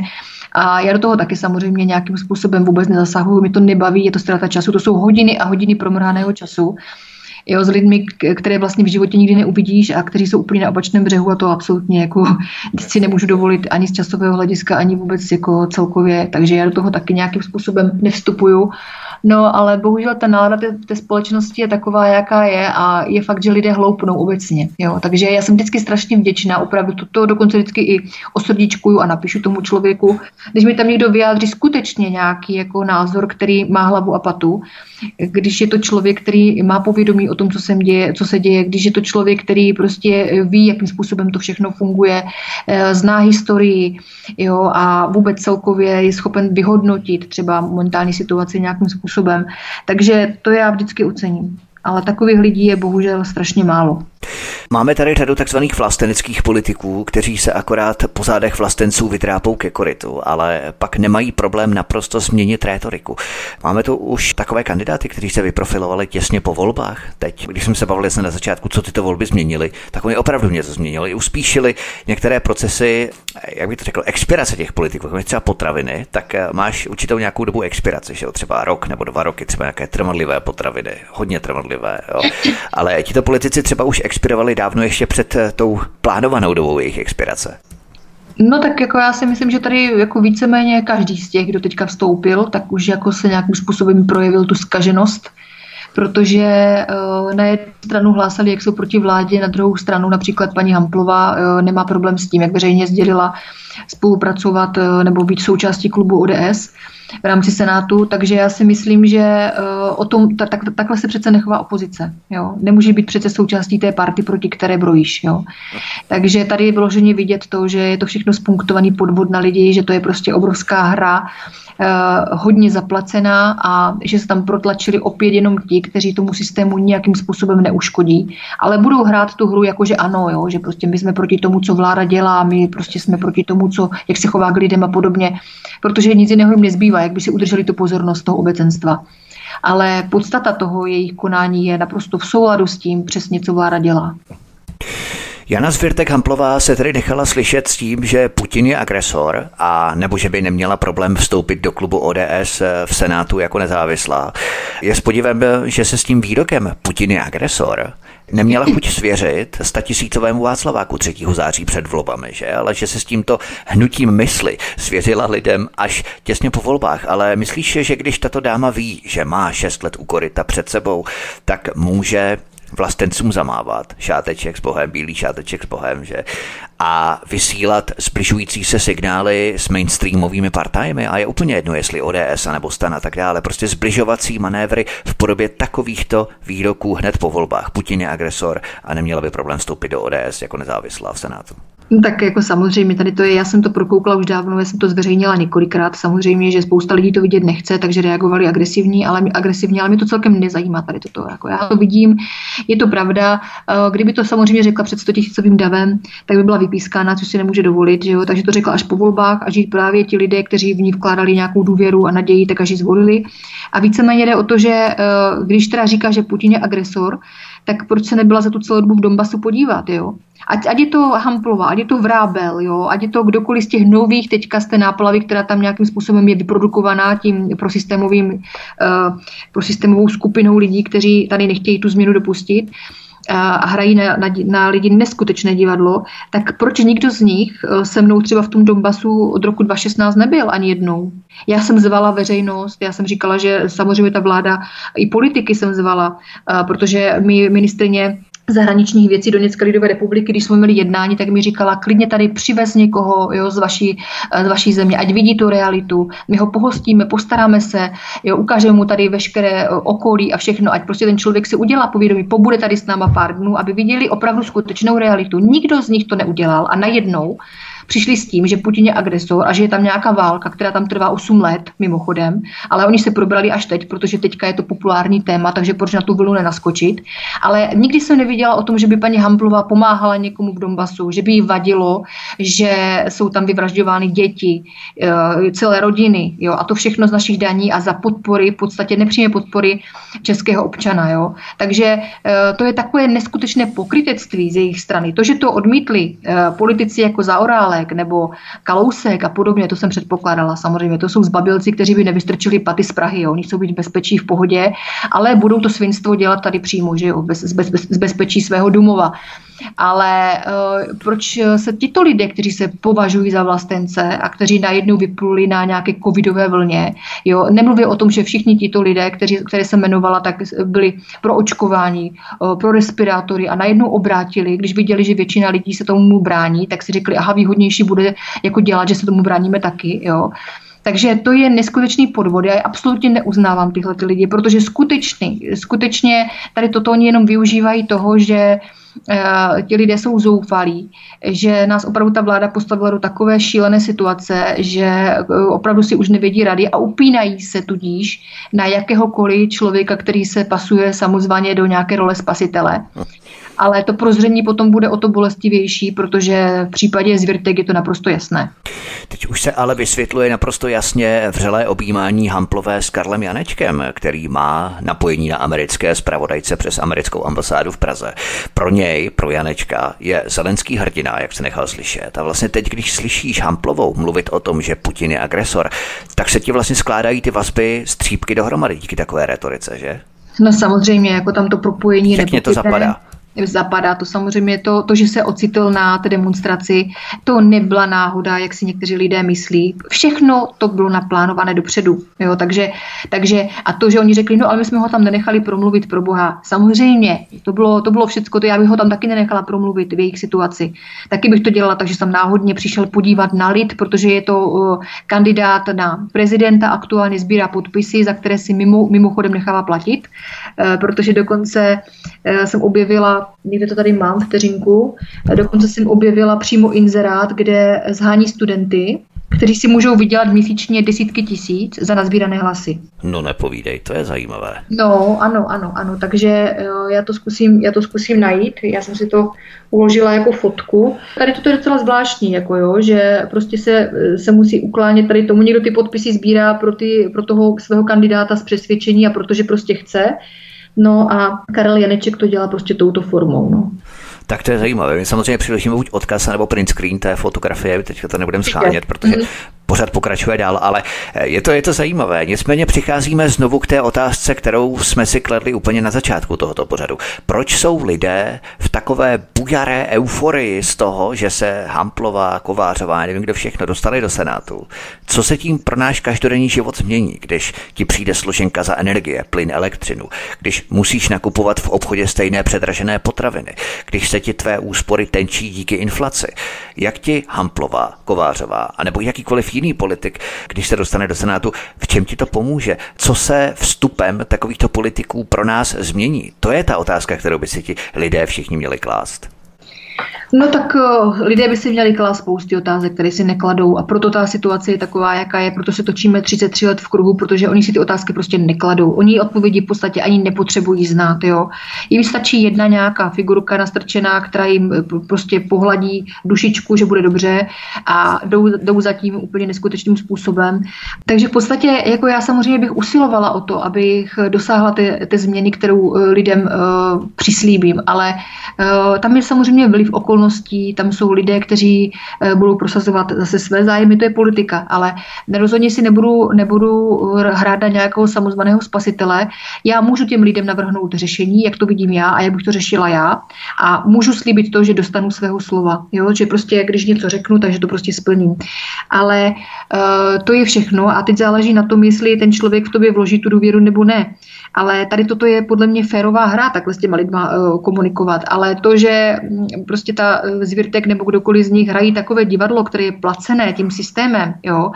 A já do toho taky samozřejmě nějakým způsobem vůbec nezasahuju, mě to nebaví, je to ztráta času, to jsou hodiny a hodiny promrhaného času, jo, s lidmi, které vlastně v životě nikdy neuvidíš a kteří jsou úplně na opačném břehu a to absolutně jako si nemůžu dovolit ani z časového hlediska, ani vůbec jako celkově, takže já do toho taky nějakým způsobem nevstupuju. No ale bohužel ta nálada té, té společnosti je taková, jaká je a je fakt, že lidé hloupnou obecně. Jo. Takže já jsem vždycky strašně vděčná, opravdu toto dokonce vždycky i osrdíčkuju a napíšu tomu člověku, když mi tam někdo vyjádří skutečně nějaký jako názor, který má hlavu a patu, když je to člověk, který má povědomí o tom, co se děje, co se děje, když je to člověk, který prostě ví, jakým způsobem to všechno funguje, zná historii, jo, a vůbec celkově je schopen vyhodnotit třeba momentální situaci nějakým způsobem. Takže to já vždycky ocením. Ale takových lidí je bohužel strašně málo. Máme tady řadu takzvaných vlasteneckých politiků, kteří se akorát po zádech vlastenců vytrápou ke korytu, ale pak nemají problém naprosto změnit rétoriku. Máme tu už takové kandidáty, kteří se vyprofilovali těsně po volbách. Teď, když jsme se bavili na začátku, co tyto volby změnily, tak oni opravdu něco změnili. Uspíšili některé procesy, jak bych to řekl, expirace těch politiků, jako třeba potraviny, tak máš určitou nějakou dobu expirace, že jo? Třeba rok nebo dva roky, třeba nějaké trvanlivé potraviny, hodně trvanlivé, jo. Ale tito politici třeba už expirovali dávno ještě před tou plánovanou dobou jejich expirace. No tak jako já si myslím, že tady jako víceméně každý z těch, kdo teďka vstoupil, tak už jako se nějakým způsobem projevil tu zkaženost, protože na jednu stranu hlásali, jak jsou proti vládě, na druhou stranu například paní Hamplová nemá problém s tím, jak veřejně sdělila, spolupracovat nebo být součástí klubu O D S v rámci Senátu, takže já si myslím, že o tom, tak, tak, takhle se přece nechová opozice. Jo? Nemůže být přece součástí té party, proti které brojíš. Jo? Takže tady je vyloženě vidět to, že je to všechno spunktovaný podvod na lidi, že to je prostě obrovská hra, eh, hodně zaplacená a že se tam protlačili opět jenom ti, kteří tomu systému nějakým způsobem neuškodí. Ale budou hrát tu hru jako, že ano, jo? Že prostě my jsme proti tomu, co vláda dělá, my prostě jsme proti tomu, co, jak se chová k lidem a podobně, protože nic jiného jim nezbývá, jak by si udrželi tu pozornost toho obecenstva. Ale podstata toho jejich konání je naprosto v souladu s tím přesně, co vláda dělá. Jana Zwyrtek-Hamplová se tedy nechala slyšet s tím, že Putin je agresor a nebo že by neměla problém vstoupit do klubu O D S v Senátu jako nezávislá. Je s podivem, že se s tím výrokem Putin je agresor neměla chuť svěřit statisícovému Václaváku třetího září před volbami, že? Ale že se s tímto hnutím mysli svěřila lidem až těsně po volbách. Ale myslíš, že když tato dáma ví, že má šest let u koryta před sebou, tak může vlastencům zamávat šáteček s bohem, bílý šáteček s bohem, že? A vysílat zbližující se signály s mainstreamovými partajmi a je úplně jedno, jestli O D S nebo STAN a tak dále, prostě zbližovací manévry v podobě takovýchto výroků hned po volbách. Putin je agresor a neměla by problém vstoupit do O D S jako nezávislá v Senátu. No tak jako samozřejmě, tady to je, já jsem to prokoukla už dávno, já jsem to zveřejnila několikrát, samozřejmě, že spousta lidí to vidět nechce, takže reagovali agresivní, ale mě, agresivně, ale mě to celkem nezajímá tady toto, jako já to vidím, je to pravda, kdyby to samozřejmě řekla před stotisícovým davem, tak by byla vypískána, což si nemůže dovolit, že jo? Takže to řekla až po volbách, až jí právě ti lidé, kteří v ní vkládali nějakou důvěru a naději, tak až ji zvolili. A víceméně jde o to, že když teda říká, že Putin je agresor, tak proč se nebyla za tu celou dobu v Donbasu podívat, jo? Ať, ať je to Hamplová, ať je to Vrábel, jo, ať je to kdokoliv z těch nových teďka z té náplavy, která tam nějakým způsobem je vyprodukovaná tím prosystémovým, uh, prosystémovou skupinou lidí, kteří tady nechtějí tu změnu dopustit uh, a hrají na, na, na lidi neskutečné divadlo, tak proč nikdo z nich se mnou třeba v tom Donbasu od roku dva tisíce šestnáct nebyl ani jednou? Já jsem zvala veřejnost, já jsem říkala, že samozřejmě ta vláda, i politiky jsem zvala, uh, protože mi ministrině zahraničních věcí Doněcké lidové republiky, když jsme měli jednání, tak mi říkala, klidně tady přivez někoho, jo, z vaší, z vaší země, ať vidí tu realitu, my ho pohostíme, postaráme se, jo, ukážeme mu tady veškeré okolí a všechno, ať prostě ten člověk si udělá povědomí, pobude tady s náma pár dnů, aby viděli opravdu skutečnou realitu. Nikdo z nich to neudělal a najednou přišli s tím, že Putin je agresor a že je tam nějaká válka, která tam trvá osm let mimochodem, ale oni se probrali až teď, protože teďka je to populární téma, takže proč na tu vlnu nenaskočit. Ale nikdy jsem neviděla o tom, že by paní Hamplová pomáhala někomu v Donbasu, že by jí vadilo, že jsou tam vyvražďovány děti, celé rodiny, jo, a to všechno z našich daní a za podpory, v podstatě nepřímé podpory českého občana, jo. Takže to je takové neskutečné pokrytectví z jejich strany. To, že to odmítli politici jako Zaorálek nebo Kalousek a podobně, to jsem předpokládala samozřejmě. To jsou zbabilci, kteří by nevystrčili paty z Prahy, jo. Oni chcou být v bezpečí, v pohodě, ale budou to svinstvo dělat tady přímo, že jo, bez, bez, bez, z bezpečí svého domova. Ale uh, proč se tito lidé, kteří se považují za vlastence a kteří najednou vypluli na nějaké covidové vlně, jo, nemluví o tom, že všichni tito lidé, kteří, které jsem jmenovala, tak byli pro očkování, uh, pro respirátory a najednou obrátili, když viděli, že většina lidí se tomu brání, tak si řekli, aha, výhodnější bude jako dělat, že se tomu bráníme taky, jo. Takže to je neskutečný podvod. Já absolutně neuznávám tyhle ty lidi, protože skutečný, skutečně tady toto oni jenom využívají toho, že Uh, ti lidé jsou zoufalí, že nás opravdu ta vláda postavila do takové šílené situace, že uh, opravdu si už nevědí rady a upínají se tudíž na jakéhokoliv člověka, který se pasuje samozřejmě do nějaké role spasitele. Ale to prozření potom bude o to bolestivější, protože v případě Zwyrtek je to naprosto jasné. Teď už se ale vysvětluje naprosto jasně vřelé objímání Hamplové s Karlem Janečkem, který má napojení na americké zpravodajce přes americkou ambasádu v Praze. Pro něj, pro Janečka, je Zelenský hrdina, jak se nechal slyšet. A vlastně teď, když slyšíš Hamplovou mluvit o tom, že Putin je agresor, tak se ti vlastně skládají ty vazby střípky dohromady díky takové retorice, že? No samozřejmě, jako tam to propojení... Pěkně to zapadá. Zapadá to samozřejmě to, to, že se ocitl na té demonstraci, to nebyla náhoda, jak si někteří lidé myslí. Všechno to bylo naplánované dopředu. Jo? Takže, takže, a to, že oni řekli, no ale my jsme ho tam nenechali promluvit, pro boha. Samozřejmě, to bylo, to bylo všecko, to já bych ho tam taky nenechala promluvit v jejich situaci. Taky bych to dělala, takže jsem náhodně přišel podívat na lid, protože je to uh, kandidát na prezidenta, aktuálně sbírá podpisy, za které si mimo, mimochodem nechává platit, uh, protože dokonce uh, jsem objevila, někde to tady mám, vteřinku, dokonce jsem objevila přímo inzerát, kde zhání studenty, kteří si můžou vydělat měsíčně desítky tisíc za nazbírané hlasy. No nepovídej, to je zajímavé. No, ano, ano, ano, takže uh, já to zkusím, já to zkusím najít, já jsem si to uložila jako fotku. Tady toto je docela zvláštní, jako jo, že prostě se, se musí uklánět tady tomu, někdo ty podpisy sbírá pro, ty, pro toho svého kandidáta z přesvědčení a protože prostě chce. No a Karel Janeček to dělá prostě touto formou, no. Tak to je zajímavé. My samozřejmě přiložíme buď odkaz nebo print screen té fotografie, teďka to nebudeme schánět, protože pořád pokračuje dál, ale je to, je to zajímavé. Nicméně přicházíme znovu k té otázce, kterou jsme si kladli úplně na začátku tohoto pořadu. Proč jsou lidé v takové bujaré euforii z toho, že se Hamplová, Kovářová, nevím kdo všechno, dostali do Senátu? Co se tím pro náš každodenní život změní, když ti přijde složenka za energie, plyn, elektřinu, když musíš nakupovat v obchodě stejné předražené potraviny, když se ti tvé úspory tenčí díky inflaci? Jak ti Hamplová, Kovářová, anebo jakýkoliv jiný politik, když se dostane do Senátu, v čem ti to pomůže? Co se vstupem takovýchto politiků pro nás změní? To je ta otázka, kterou by si ti lidé všichni měli klást. No tak lidé by si měli klást spousty otázek, které si nekladou, a proto ta situace je taková, jaká je, proto se točíme třicet tři let v kruhu, protože oni si ty otázky prostě nekladou. Oni odpovědi v podstatě ani nepotřebují znát, jo. Jim stačí jedna nějaká figurka nastrčená, která jim prostě pohladí dušičku, že bude dobře, a jdou, jdou za tím úplně neskutečným způsobem. Takže v podstatě jako já samozřejmě bych usilovala o to, abych dosáhla ty, ty změny, kterou lidem uh, přislíbím, ale uh, tam je samozřejmě vliv okolností. Tam jsou lidé, kteří e, budou prosazovat zase své zájmy, to je politika, ale nerozhodně si nebudu, nebudu hrát na nějakého samozvaného spasitele. Já můžu těm lidem navrhnout řešení, jak to vidím já a jak bych to řešila já, a můžu slíbit to, že dostanu svého slova, jo? Že prostě když něco řeknu, takže to prostě splním. Ale e, to je všechno a teď záleží na tom, jestli ten člověk v tobě vloží tu důvěru nebo ne. Ale tady toto je podle mě férová hra, takhle s těma lidma uh, komunikovat. Ale to, že um, prostě ta uh, Zwyrtek nebo kdokoliv z nich hrají takové divadlo, které je placené tím systémem, jo,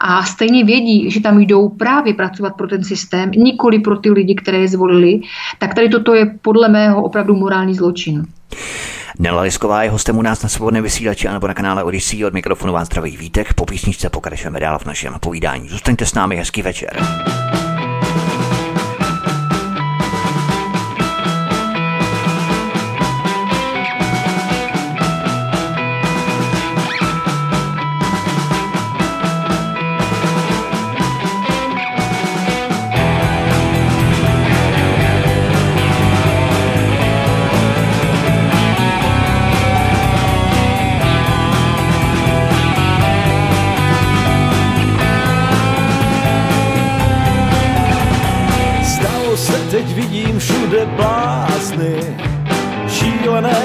a stejně vědí, že tam jdou právě pracovat pro ten systém, nikoli pro ty lidi, které je zvolili, tak tady toto je podle mého opravdu morální zločin. Nela Lisková je hostem u nás na Svobodném vysílači anebo na kanále Odysee. Od mikrofonu vás zdraví Vítek. Po písničce pokračujeme dál v našem povídání. Zůstaňte s námi, hezký večer.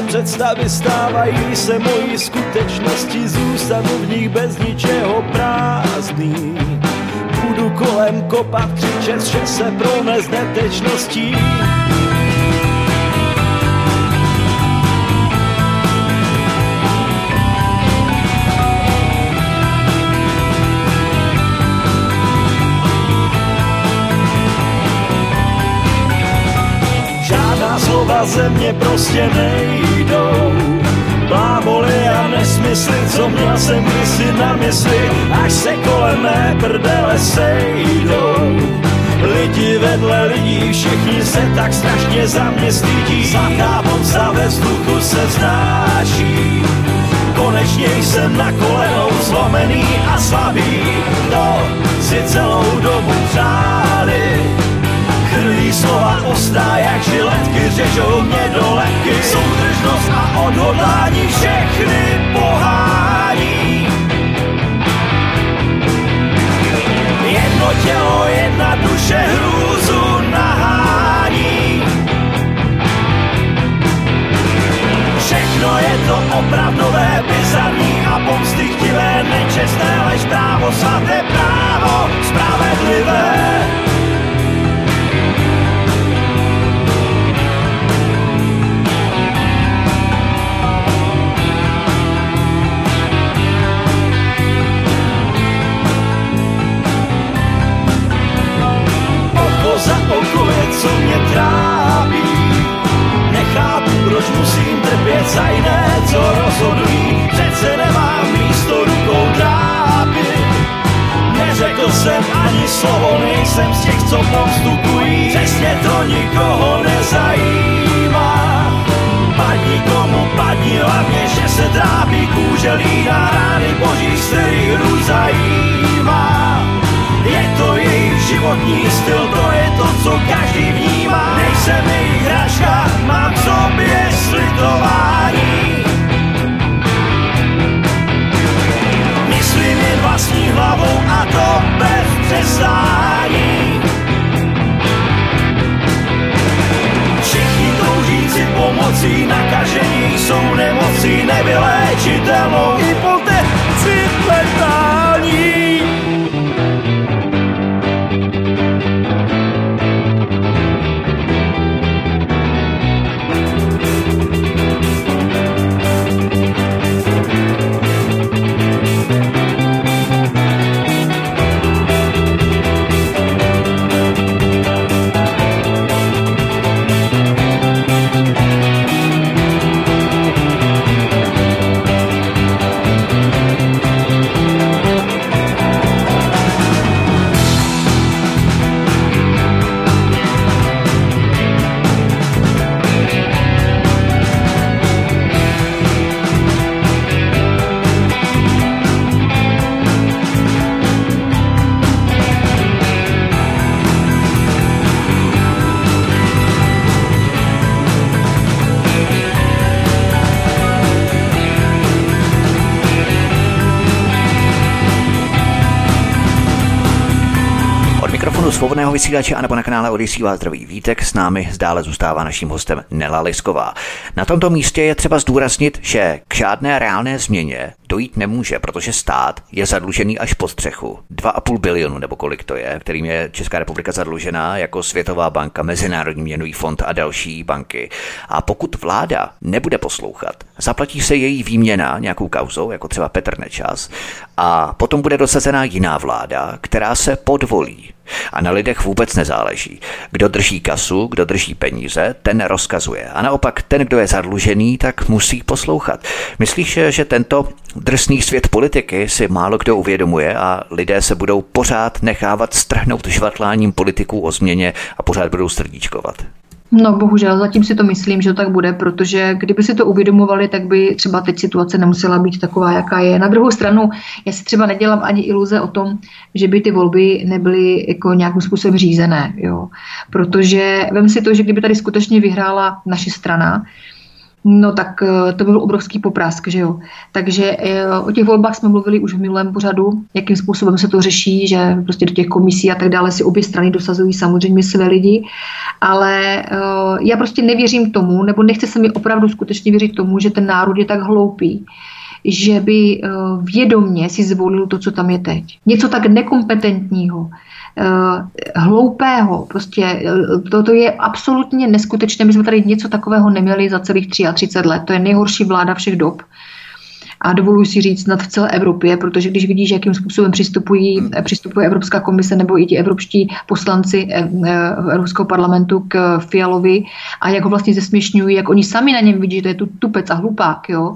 Představy stávají se mojí skutečnosti, zůstanu v nich bez ničeho prázdný. Budu kolem kopat, křičet, že se pronést netečností. Žádná slova ze mě prostě nejde. Bláboli a nesmysly, co měl jsem kdysi na mysli, až se kolem mé prdele sejdou. Lidi vedle lidí, všichni se tak strašně za mě stydí. Zachávám se ve vzduchu, se vznáší. Konečně jsem na kolenou zlomený a slabý. To si celou dobu přáli. Krví slova ostá jak žiletky, řežou mě do lebky. Soudržnost a odhodlání všechny pohání. Jedno tělo, jedna duše hrůzu nahání. Všechno je to opravdové, bizarní a pomstychtivé, nečestné, lež právo, svaté právo, spravedlivé. Za oko je, co mě trápí. Nechápu, proč musím trpět za jiné, co rozhodují. Přece nemám místo rukou drápy. Neřekl jsem ani slovo, nejsem z těch, co pomstupují. Přesně to nikoho nezajímá. Padni komu padni, hlavně, že se trápí kůže líná. Rány boží, z kterých růž zajímá. Je to jejich životní styl, to je to, co každý vnímá. Nejsem jejich hračka, mám v sobě slitování. Myslím jen vlastní hlavou a to bez přestání. Všichni toužíci pomocí, nakažení jsou nemocí, nevyléčitelnou i potenci letální. Svobodného vysílače a nebo na kanále Odysee vás zdraví Vítek, s námi zdále zůstává naším hostem Nela Lisková. Na tomto místě je třeba zdůraznit, že k žádné reálné změně dojít nemůže, protože stát je zadlužený až po střechu. dva a půl bilionu nebo kolik to je, kterým je Česká republika zadlužená jako Světová banka, Mezinárodní měnový fond a další banky. A pokud vláda nebude poslouchat, zaplatí se její výměna nějakou kauzou, jako třeba Petr Nečas, a potom bude dosazená jiná vláda, která se podvolí. A na lidech vůbec nezáleží. Kdo drží kasu, kdo drží peníze, ten rozkazuje. A naopak ten, kdo je zadlužený, tak musí poslouchat. Myslíš, že tento drsný svět politiky si málo kdo uvědomuje a lidé se budou pořád nechávat strhnout žvatláním politiků o změně a pořád budou srdíčkovat? No bohužel, zatím si to myslím, že to tak bude, protože kdyby si to uvědomovali, tak by třeba teď situace nemusela být taková, jaká je. Na druhou stranu, já si třeba nedělám ani iluze o tom, že by ty volby nebyly jako nějakým způsobem řízené, jo. Protože vem si to, že kdyby tady skutečně vyhrála naše strana, no tak to byl obrovský poprask, že jo. Takže o těch volbách jsme mluvili už v minulém pořadu, jakým způsobem se to řeší, že prostě do těch komisí a tak dále si obě strany dosazují samozřejmě své lidi, ale já prostě nevěřím tomu, nebo nechce se mi opravdu skutečně věřit tomu, že ten národ je tak hloupý, že by vědomě si zvolil to, co tam je teď. Něco tak nekompetentního, hloupého, prostě toto je absolutně neskutečné. My jsme tady něco takového neměli za celých třicet tři let. To je nejhorší vláda všech dob. A dovoluji si říct snad v celé Evropě, protože když vidíš, jakým způsobem přistupují, přistupuje Evropská komise nebo i ti evropští poslanci Evropského parlamentu k Fialovi a jak ho vlastně zesměšňují, jak oni sami na něm vidí, že to je tu tupec a hlupák, jo,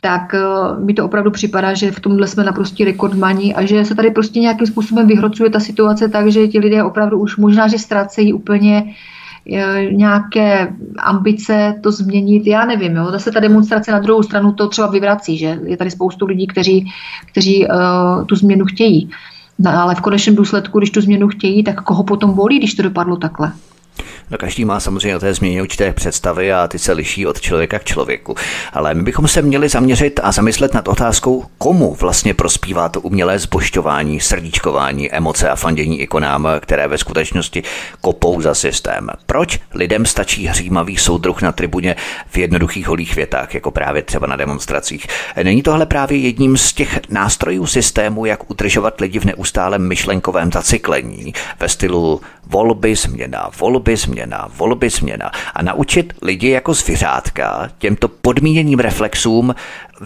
tak mi to opravdu připadá, že v tomhle jsme naprosto rekordmani a že se tady prostě nějakým způsobem vyhrocuje ta situace tak, že ti lidé opravdu už možná, že ztrácejí úplně e, nějaké ambice to změnit, já nevím, jo. Zase ta demonstrace na druhou stranu to třeba vyvrací, že je tady spoustu lidí, kteří, kteří e, tu změnu chtějí, no, ale v konečném důsledku, když tu změnu chtějí, tak koho potom volí, když to dopadlo takhle? No, každý má samozřejmě o té změně určité představy a ty se liší od člověka k člověku. Ale my bychom se měli zaměřit a zamyslet nad otázkou, komu vlastně prospívá to umělé zbožťování, srdíčkování, emoce a fandění ikonám, které ve skutečnosti kopou za systém. Proč lidem stačí hřímavý soudruh na tribuně v jednoduchých holých větách, jako právě třeba na demonstracích? Není tohle právě jedním z těch nástrojů systému, jak udržovat lidi v neustálém myšlenkovém zacyklení ve stylu volby, změna, volby, změna. Změna, volby změna a naučit lidi jako zvířátka těmto podmíněným reflexům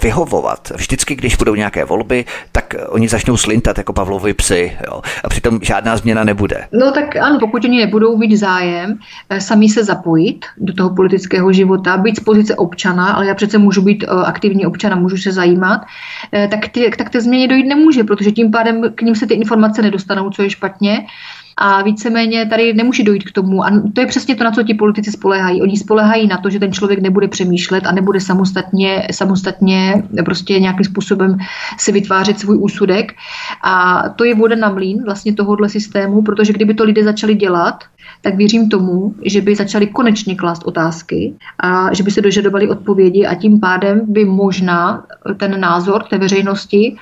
vyhovovat. Vždycky, když budou nějaké volby, tak oni začnou slintat jako Pavlovi psi, jo, a přitom žádná změna nebude. No tak ano, pokud oni nebudou mít zájem sami se zapojit do toho politického života, být z pozice občana, ale já přece můžu být aktivní občana, můžu se zajímat, tak ty, tak ty změny dojít nemůže, protože tím pádem k ním se ty informace nedostanou, co je špatně. A víceméně tady nemůže dojít k tomu. A to je přesně to, na co ti politici spoléhají. Oni spoléhají na to, že ten člověk nebude přemýšlet a nebude samostatně, samostatně prostě nějakým způsobem si vytvářet svůj úsudek. A to je voda na mlýn vlastně tohohle systému, protože kdyby to lidé začali dělat, tak věřím tomu, že by začali konečně klást otázky a že by se dožadovali odpovědi a tím pádem by možná ten názor té veřejnosti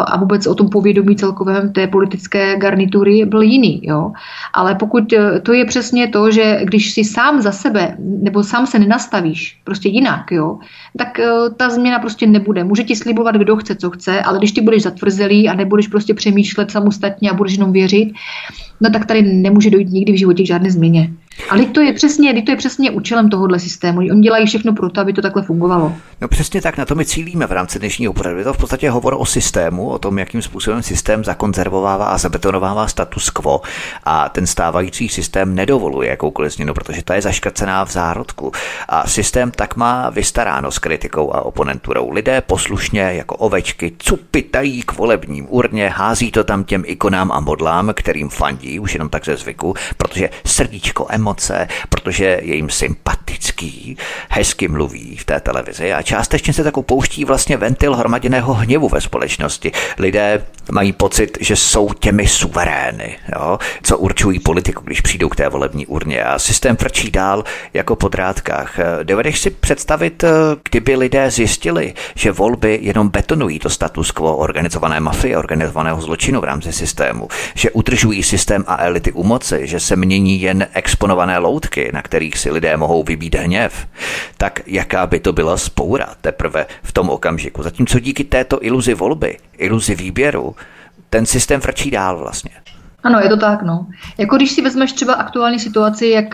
a vůbec o tom povědomí celkovém té politické garnitury byl jiný. Jo? Ale pokud to je přesně to, že když si sám za sebe nebo sám se nenastavíš prostě jinak, jo, tak ta změna prostě nebude. Může ti slibovat, kdo chce, co chce, ale když ty budeš zatvrzelý a nebudeš prostě přemýšlet samostatně a budeš jenom věřit, no tak tady nemůže dojít nikdy v životě k žádné změně. Ale to je přesně, to je přesně účelem tohohle systému. Oni dělají všechno pro to, aby to takhle fungovalo. No přesně tak, na to my cílíme v rámci dnešního pořadu. Je to v podstatě hovor o systému, o tom, jakým způsobem systém zakonzervovává a zabetonovává status quo. A ten stávající systém nedovoluje jakoukoliv změnu, protože ta je zaškacená v zárodku. A systém tak má vystaráno s kritikou a oponenturou. Lidé poslušně jako ovečky cupitají k volebním urně, hází to tam těm ikonám a modlám, kterým fandí už jenom tak ze zvyku, protože srdíčko, emoce, protože je jim sympatický. Zelenskyj hezky mluví v té televizi a částečně se tak upouští vlastně ventil hromaděného hněvu ve společnosti. Lidé mají pocit, že jsou těmi suverény, jo, co určují politiku, když přijdou k té volební urně, a systém frčí dál jako po drátkách. Dovedeš si představit, kdyby lidé zjistili, že volby jenom betonují to status quo organizované mafie, organizovaného zločinu v rámci systému, že udržují systém a elity u moci, že se mění jen exponované loutky, na kterých si lidé mohou vybít hněv, tak jaká by to byla spoura teprve v tom okamžiku. Zatímco díky této iluzi volby, iluzi výběru, ten systém frčí dál vlastně. Ano, je to tak, no. Jako když si vezmeš třeba aktuální situaci, jak,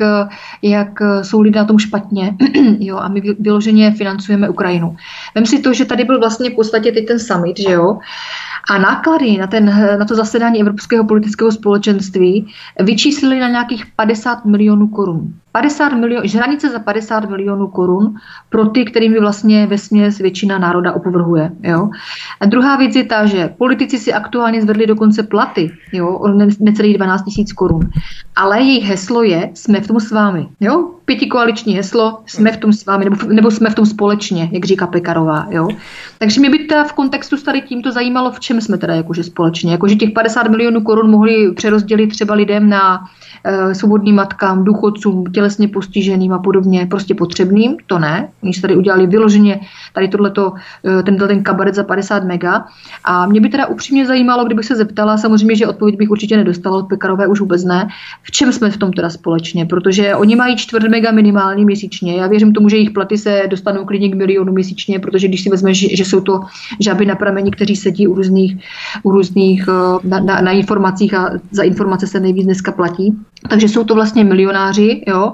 jak jsou lidé na tom špatně, jo, a my vyloženě financujeme Ukrajinu. Vem si to, že tady byl vlastně v podstatě teď ten summit, že jo, a náklady na, ten, na to zasedání Evropského politického společenství vyčíslili na nějakých padesát milionů korun. padesát milionů, hranice za padesát milionů korun pro ty, kterými vlastně vesměs většina národa opovrhuje. Jo? A druhá věc je ta, že politici si aktuálně zvedli dokonce platy, jo, o necelých dvanáct tisíc korun. Ale jejich heslo je, jsme v tom s vámi. Jo? Pětikoaliční heslo, jsme v tom s vámi, nebo, nebo jsme v tom společně, jak říká Pekarová. Jo? Takže mě by ta v kontextu tady tímto zajímalo, v čem jsme teda jakože společně. Jakože těch padesát milionů korun mohli přerozdělit třeba lidem na e, svobodným matkám, důchodcům, tělesně postiženým a podobně, prostě potřebným, to ne. Když tady udělali vyloženě tady tohleto, tenhle ten kabaret za padesát mega. A mě by teda upřímně zajímalo, kdybych se zeptala, samozřejmě, že odpověď bych určitě nedostala od Pekarové, už vůbec ne, v čem jsme v tom teda společně, protože oni mají čtvrt mega minimální měsíčně. Já věřím tomu, že jejich platy se dostanou klidně k milionu měsíčně, protože když si vezmeš, že, že jsou to žáby na prameni, kteří sedí u různých, u různých na, na, na informacích, a za informace se nejvíc dneska platí. Takže jsou to vlastně milionáři, jo,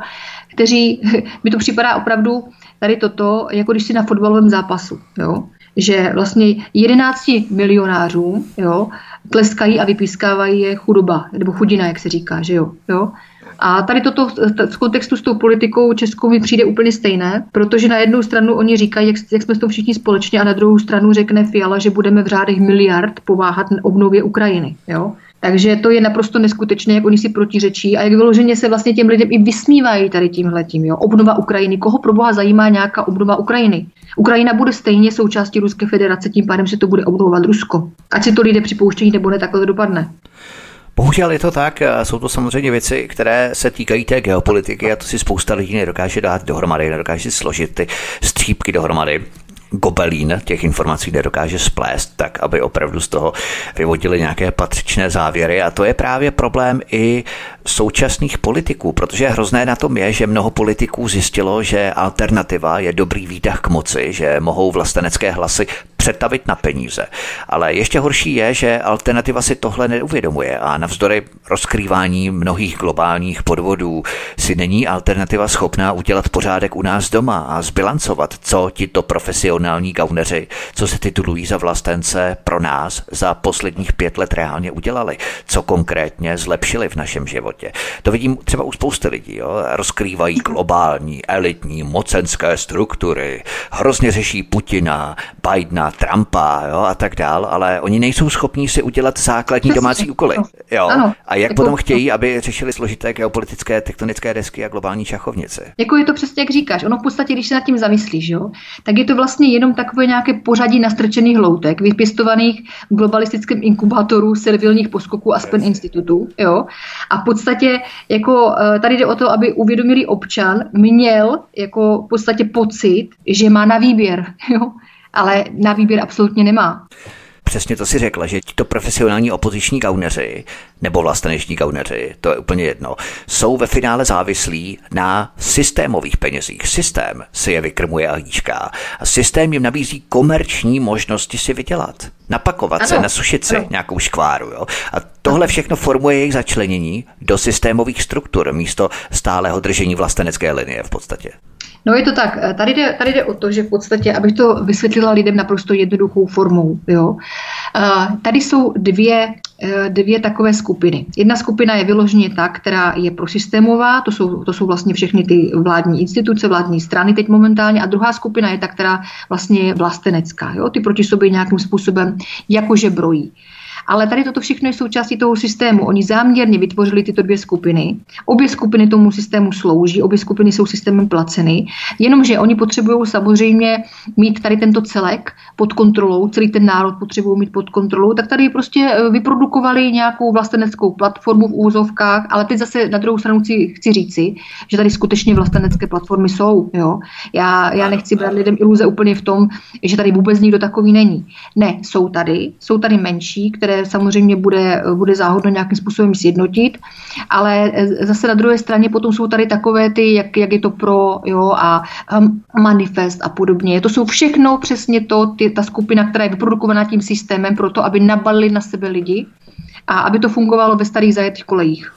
kteří, mi to připadá opravdu tady toto, jako když si na fotbalovém zápasu, jo, že vlastně jedenácti milionářů, jo, tleskají a vypískávají je chudoba, nebo chudina, jak se říká, že jo, jo. A tady toto v kontextu s tou politikou českou mi přijde úplně stejné, protože na jednu stranu oni říkají, jak, jak jsme s tom všichni společně, a na druhou stranu řekne Fiala, že budeme v řádech miliard pomáhat obnově Ukrajiny, jo. Takže to je naprosto neskutečné, jak oni si protiřečí a jak vyloženě se vlastně těm lidem i vysmívají tady tímhletím. Jo? Obnova Ukrajiny. Koho pro boha zajímá nějaká obnova Ukrajiny? Ukrajina bude stejně součástí Ruské federace, tím pádem se to bude obnovovat Rusko. Ať si to lidé připouštějí nebo ne, takhle to dopadne. Bohužel je to tak, jsou to samozřejmě věci, které se týkají té geopolitiky, a to si spousta lidí nedokáže dát dohromady, nedokáže si složit ty střípky dohromady. Gobelín těch informací nedokáže splést tak, aby opravdu z toho vyvodili nějaké patřičné závěry, a to je právě problém i současných politiků, protože hrozné na tom je, že mnoho politiků zjistilo, že alternativa je dobrý výtah k moci, že mohou vlastenecké hlasy přetavit na peníze. Ale ještě horší je, že alternativa si tohle neuvědomuje a navzdory rozkrývání mnohých globálních podvodů si není alternativa schopná udělat pořádek u nás doma a zbilancovat, co tito profesionální gauneři, co se titulují za vlastence, pro nás za posledních pět let reálně udělali, co konkrétně zlepšili v našem životě. To vidím třeba u spousty lidí, jo? Rozkrývají globální, elitní, mocenské struktury, hrozně řeší Putina, Bidena, Trumpa, jo, a tak dál, ale oni nejsou schopní si udělat základní domácí úkoly. Jo. A jak potom chtějí, aby řešili složité geopolitické tektonické desky a globální šachovnice. Jako je to přesně, jak říkáš. Ono v podstatě, když se nad tím zamyslíš, jo, tak je to vlastně jenom takové nějaké pořadí nastrčených loutek, vypěstovaných v globalistickém inkubátoru servilních poskoků Aspen institutu. Jo. A v podstatě jako tady jde o to, aby uvědomili občan, měl jako v podstatě pocit, že má na výběr. Jo. Ale na výběr absolutně nemá. Přesně to si řekla, že tito profesionální opoziční gauneři, nebo vlasteneční gauneři, to je úplně jedno, jsou ve finále závislí na systémových penězích. Systém si je vykrmuje a hýčká. A systém jim nabízí komerční možnosti si vydělat. Napakovat ano, se, nasušit si nějakou škváru. Jo? A tohle všechno formuje jejich začlenění do systémových struktur místo stálého držení vlastenecké linie v podstatě. No je to tak, tady jde, tady jde o to, že v podstatě, abych to vysvětlila lidem naprosto jednoduchou formou, jo. Tady jsou dvě, dvě takové skupiny. Jedna skupina je vyloženě ta, která je prosystémová, to jsou, to jsou vlastně všechny ty vládní instituce, vládní strany teď momentálně, a druhá skupina je ta, která vlastně je vlastenecká, jo. Ty proti sobě nějakým způsobem jakože brojí. Ale tady toto všechno je součástí toho systému. Oni záměrně vytvořili tyto dvě skupiny. Obě skupiny tomu systému slouží, obě skupiny jsou systémem placeny, jenomže oni potřebují samozřejmě mít tady tento celek pod kontrolou, celý ten národ potřebují mít pod kontrolou, tak tady prostě vyprodukovali nějakou vlasteneckou platformu v úzovkách, ale teď zase na druhou stranu chci říci, že tady skutečně vlastenecké platformy jsou. Jo? Já, já nechci brát lidem iluze úplně v tom, že tady vůbec nikdo takový není. Ne, jsou tady, jsou tady menší, které samozřejmě bude, bude záhodno nějakým způsobem sjednotit, ale zase na druhé straně potom jsou tady takové ty, jak, jak je to pro, jo, a um, manifest a podobně. To jsou všechno přesně to, ty, ta skupina, která je vyprodukovaná tím systémem pro to, aby nabalili na sebe lidi a aby to fungovalo ve starých zajetých kolejích.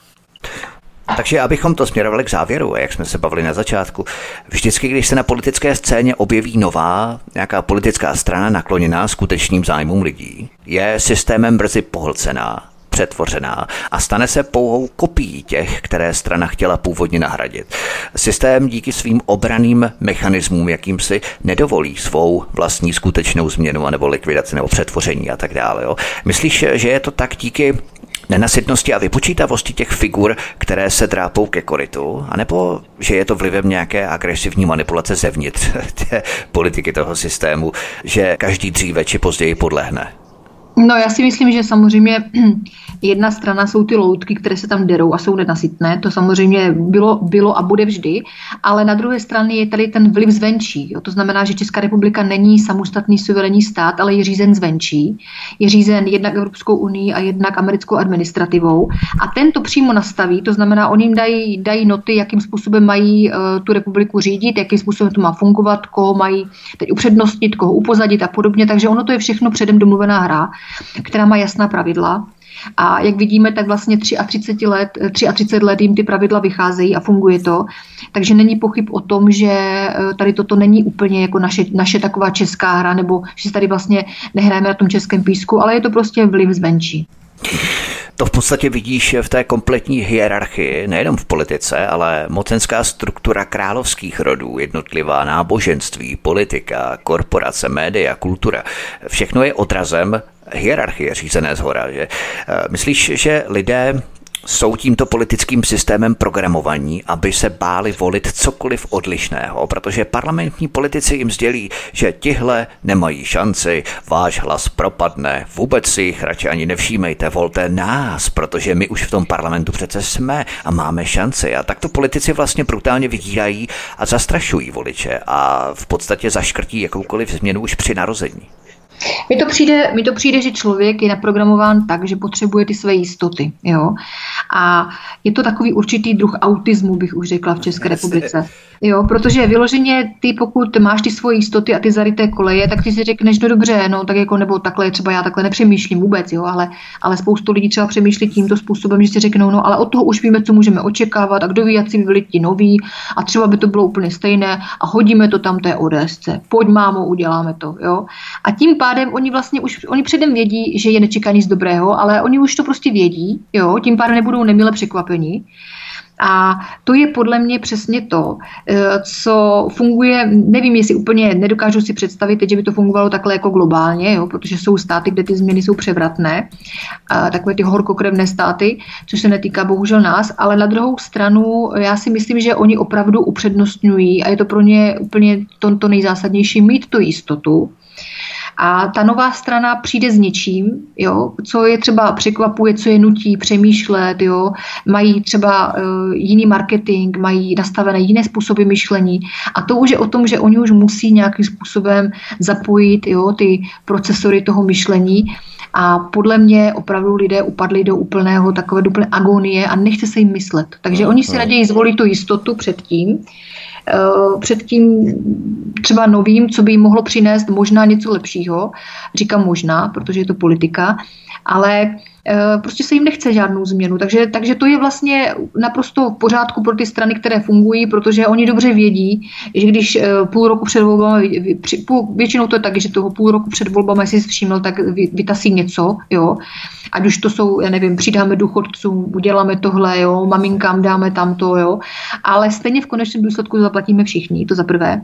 Takže abychom to směrovali k závěru, jak jsme se bavili na začátku, vždycky, když se na politické scéně objeví nová, nějaká politická strana nakloněná skutečným zájmům lidí, je systémem brzy pohlcená, přetvořená a stane se pouhou kopií těch, které strana chtěla původně nahradit. Systém díky svým obranným mechanismům, jakýmsi nedovolí svou vlastní skutečnou změnu anebo likvidaci nebo přetvoření a tak dále. Jo? Myslíš, že je to tak díky nenasytnosti a vypočítavosti těch figur, které se drápou ke korytu, anebo že je to vlivem nějaké agresivní manipulace zevnitř té politiky toho systému, že každý dříve či později podlehne? No já si myslím, že samozřejmě jedna strana jsou ty loutky, které se tam derou a jsou nenasytné. To samozřejmě bylo, bylo a bude vždy, ale na druhé straně je tady ten vliv zvenčí. Jo. To znamená, že Česká republika není samostatný suverénní stát, ale je řízen zvenčí. Je řízen jednak Evropskou unii a jednak americkou administrativou. A ten to přímo nastaví, to znamená, oni jim dají, dají noty, jakým způsobem mají uh, tu republiku řídit, jakým způsobem to má fungovat, koho mají teď upřednostnit, koho upozadit a podobně. Takže ono to je všechno předem domluvená hra, která má jasná pravidla. A jak vidíme, tak vlastně třicet tři let jim ty pravidla vycházejí a funguje to. Takže není pochyb o tom, že tady toto není úplně jako naše, naše taková česká hra, nebo že tady vlastně nehrajeme na tom českém písku, ale je to prostě vliv zvenčí. To v podstatě vidíš v té kompletní hierarchii, nejenom v politice, ale mocenská struktura královských rodů, jednotlivá náboženství, politika, korporace, média, kultura. Všechno je odrazem hierarchie řízené zhora. Že? Myslíš, že lidé jsou tímto politickým systémem programovaní, aby se báli volit cokoliv odlišného, protože parlamentní politici jim sdělí, že tihle nemají šanci, váš hlas propadne, vůbec si jich radši ani nevšímejte, volte nás, protože my už v tom parlamentu přece jsme a máme šanci. A takto politici vlastně brutálně vydírají a zastrašují voliče a v podstatě zaškrtí jakoukoliv změnu už při narození. Mi to přijde, mi to přijde, že člověk je naprogramován tak, že potřebuje ty své jistoty, jo. A je to takový určitý druh autismu, bych už řekla, v České republice. Jo, protože vyloženě ty, pokud máš ty svoje jistoty a ty zaryté koleje, tak ty si řekneš, no dobře, no tak jako nebo takhle, třeba já takhle nepřemýšlím vůbec, jo, ale, ale spoustu lidí třeba přemýšlí tímto způsobem, že si řeknou, no ale od toho už víme, co můžeme očekávat a kdo ví, jak si byli ti noví a třeba by to bylo úplně stejné a hodíme to tam té ODSce. Pojď, mámo, uděláme to, jo. A tím pádem oni vlastně už, oni předem vědí, že je nečeká nic dobrého, ale oni už to prostě vědí, jo, tím pádem nebudou nemile překvapení. A to je podle mě přesně to, co funguje, nevím, jestli úplně nedokážu si představit, teď, že by to fungovalo takhle jako globálně, jo, protože jsou státy, kde ty změny jsou převratné, a takové ty horkokrevné státy, což se netýká bohužel nás, ale na druhou stranu já si myslím, že oni opravdu upřednostňují a je to pro ně úplně to, to nejzásadnější mít tu jistotu. A ta nová strana přijde s něčím, jo, co je třeba překvapuje, co je nutí přemýšlet, jo, mají třeba uh, jiný marketing, mají nastavené jiné způsoby myšlení a to už je o tom, že oni už musí nějakým způsobem zapojit, jo, ty procesory toho myšlení a podle mě opravdu lidé upadli do úplného takové úplné agonie a nechce se jim myslet. Takže oni si raději zvolí tu jistotu předtím, před tím třeba novým, co by jim mohlo přinést možná něco lepšího. Říkám možná, protože je to politika, ale prostě se jim nechce žádnou změnu. Takže, takže to je vlastně naprosto v pořádku pro ty strany, které fungují, protože oni dobře vědí, že když půl roku před volbami, většinou to je tak, že toho půl roku před volbami si všiml, tak vytasí něco, jo. Ať už to jsou, já nevím, přidáme důchodcům, uděláme tohle, jo, maminkám dáme tamto, jo. Ale stejně v konečném důsledku zaplatíme všichni, to za prvé.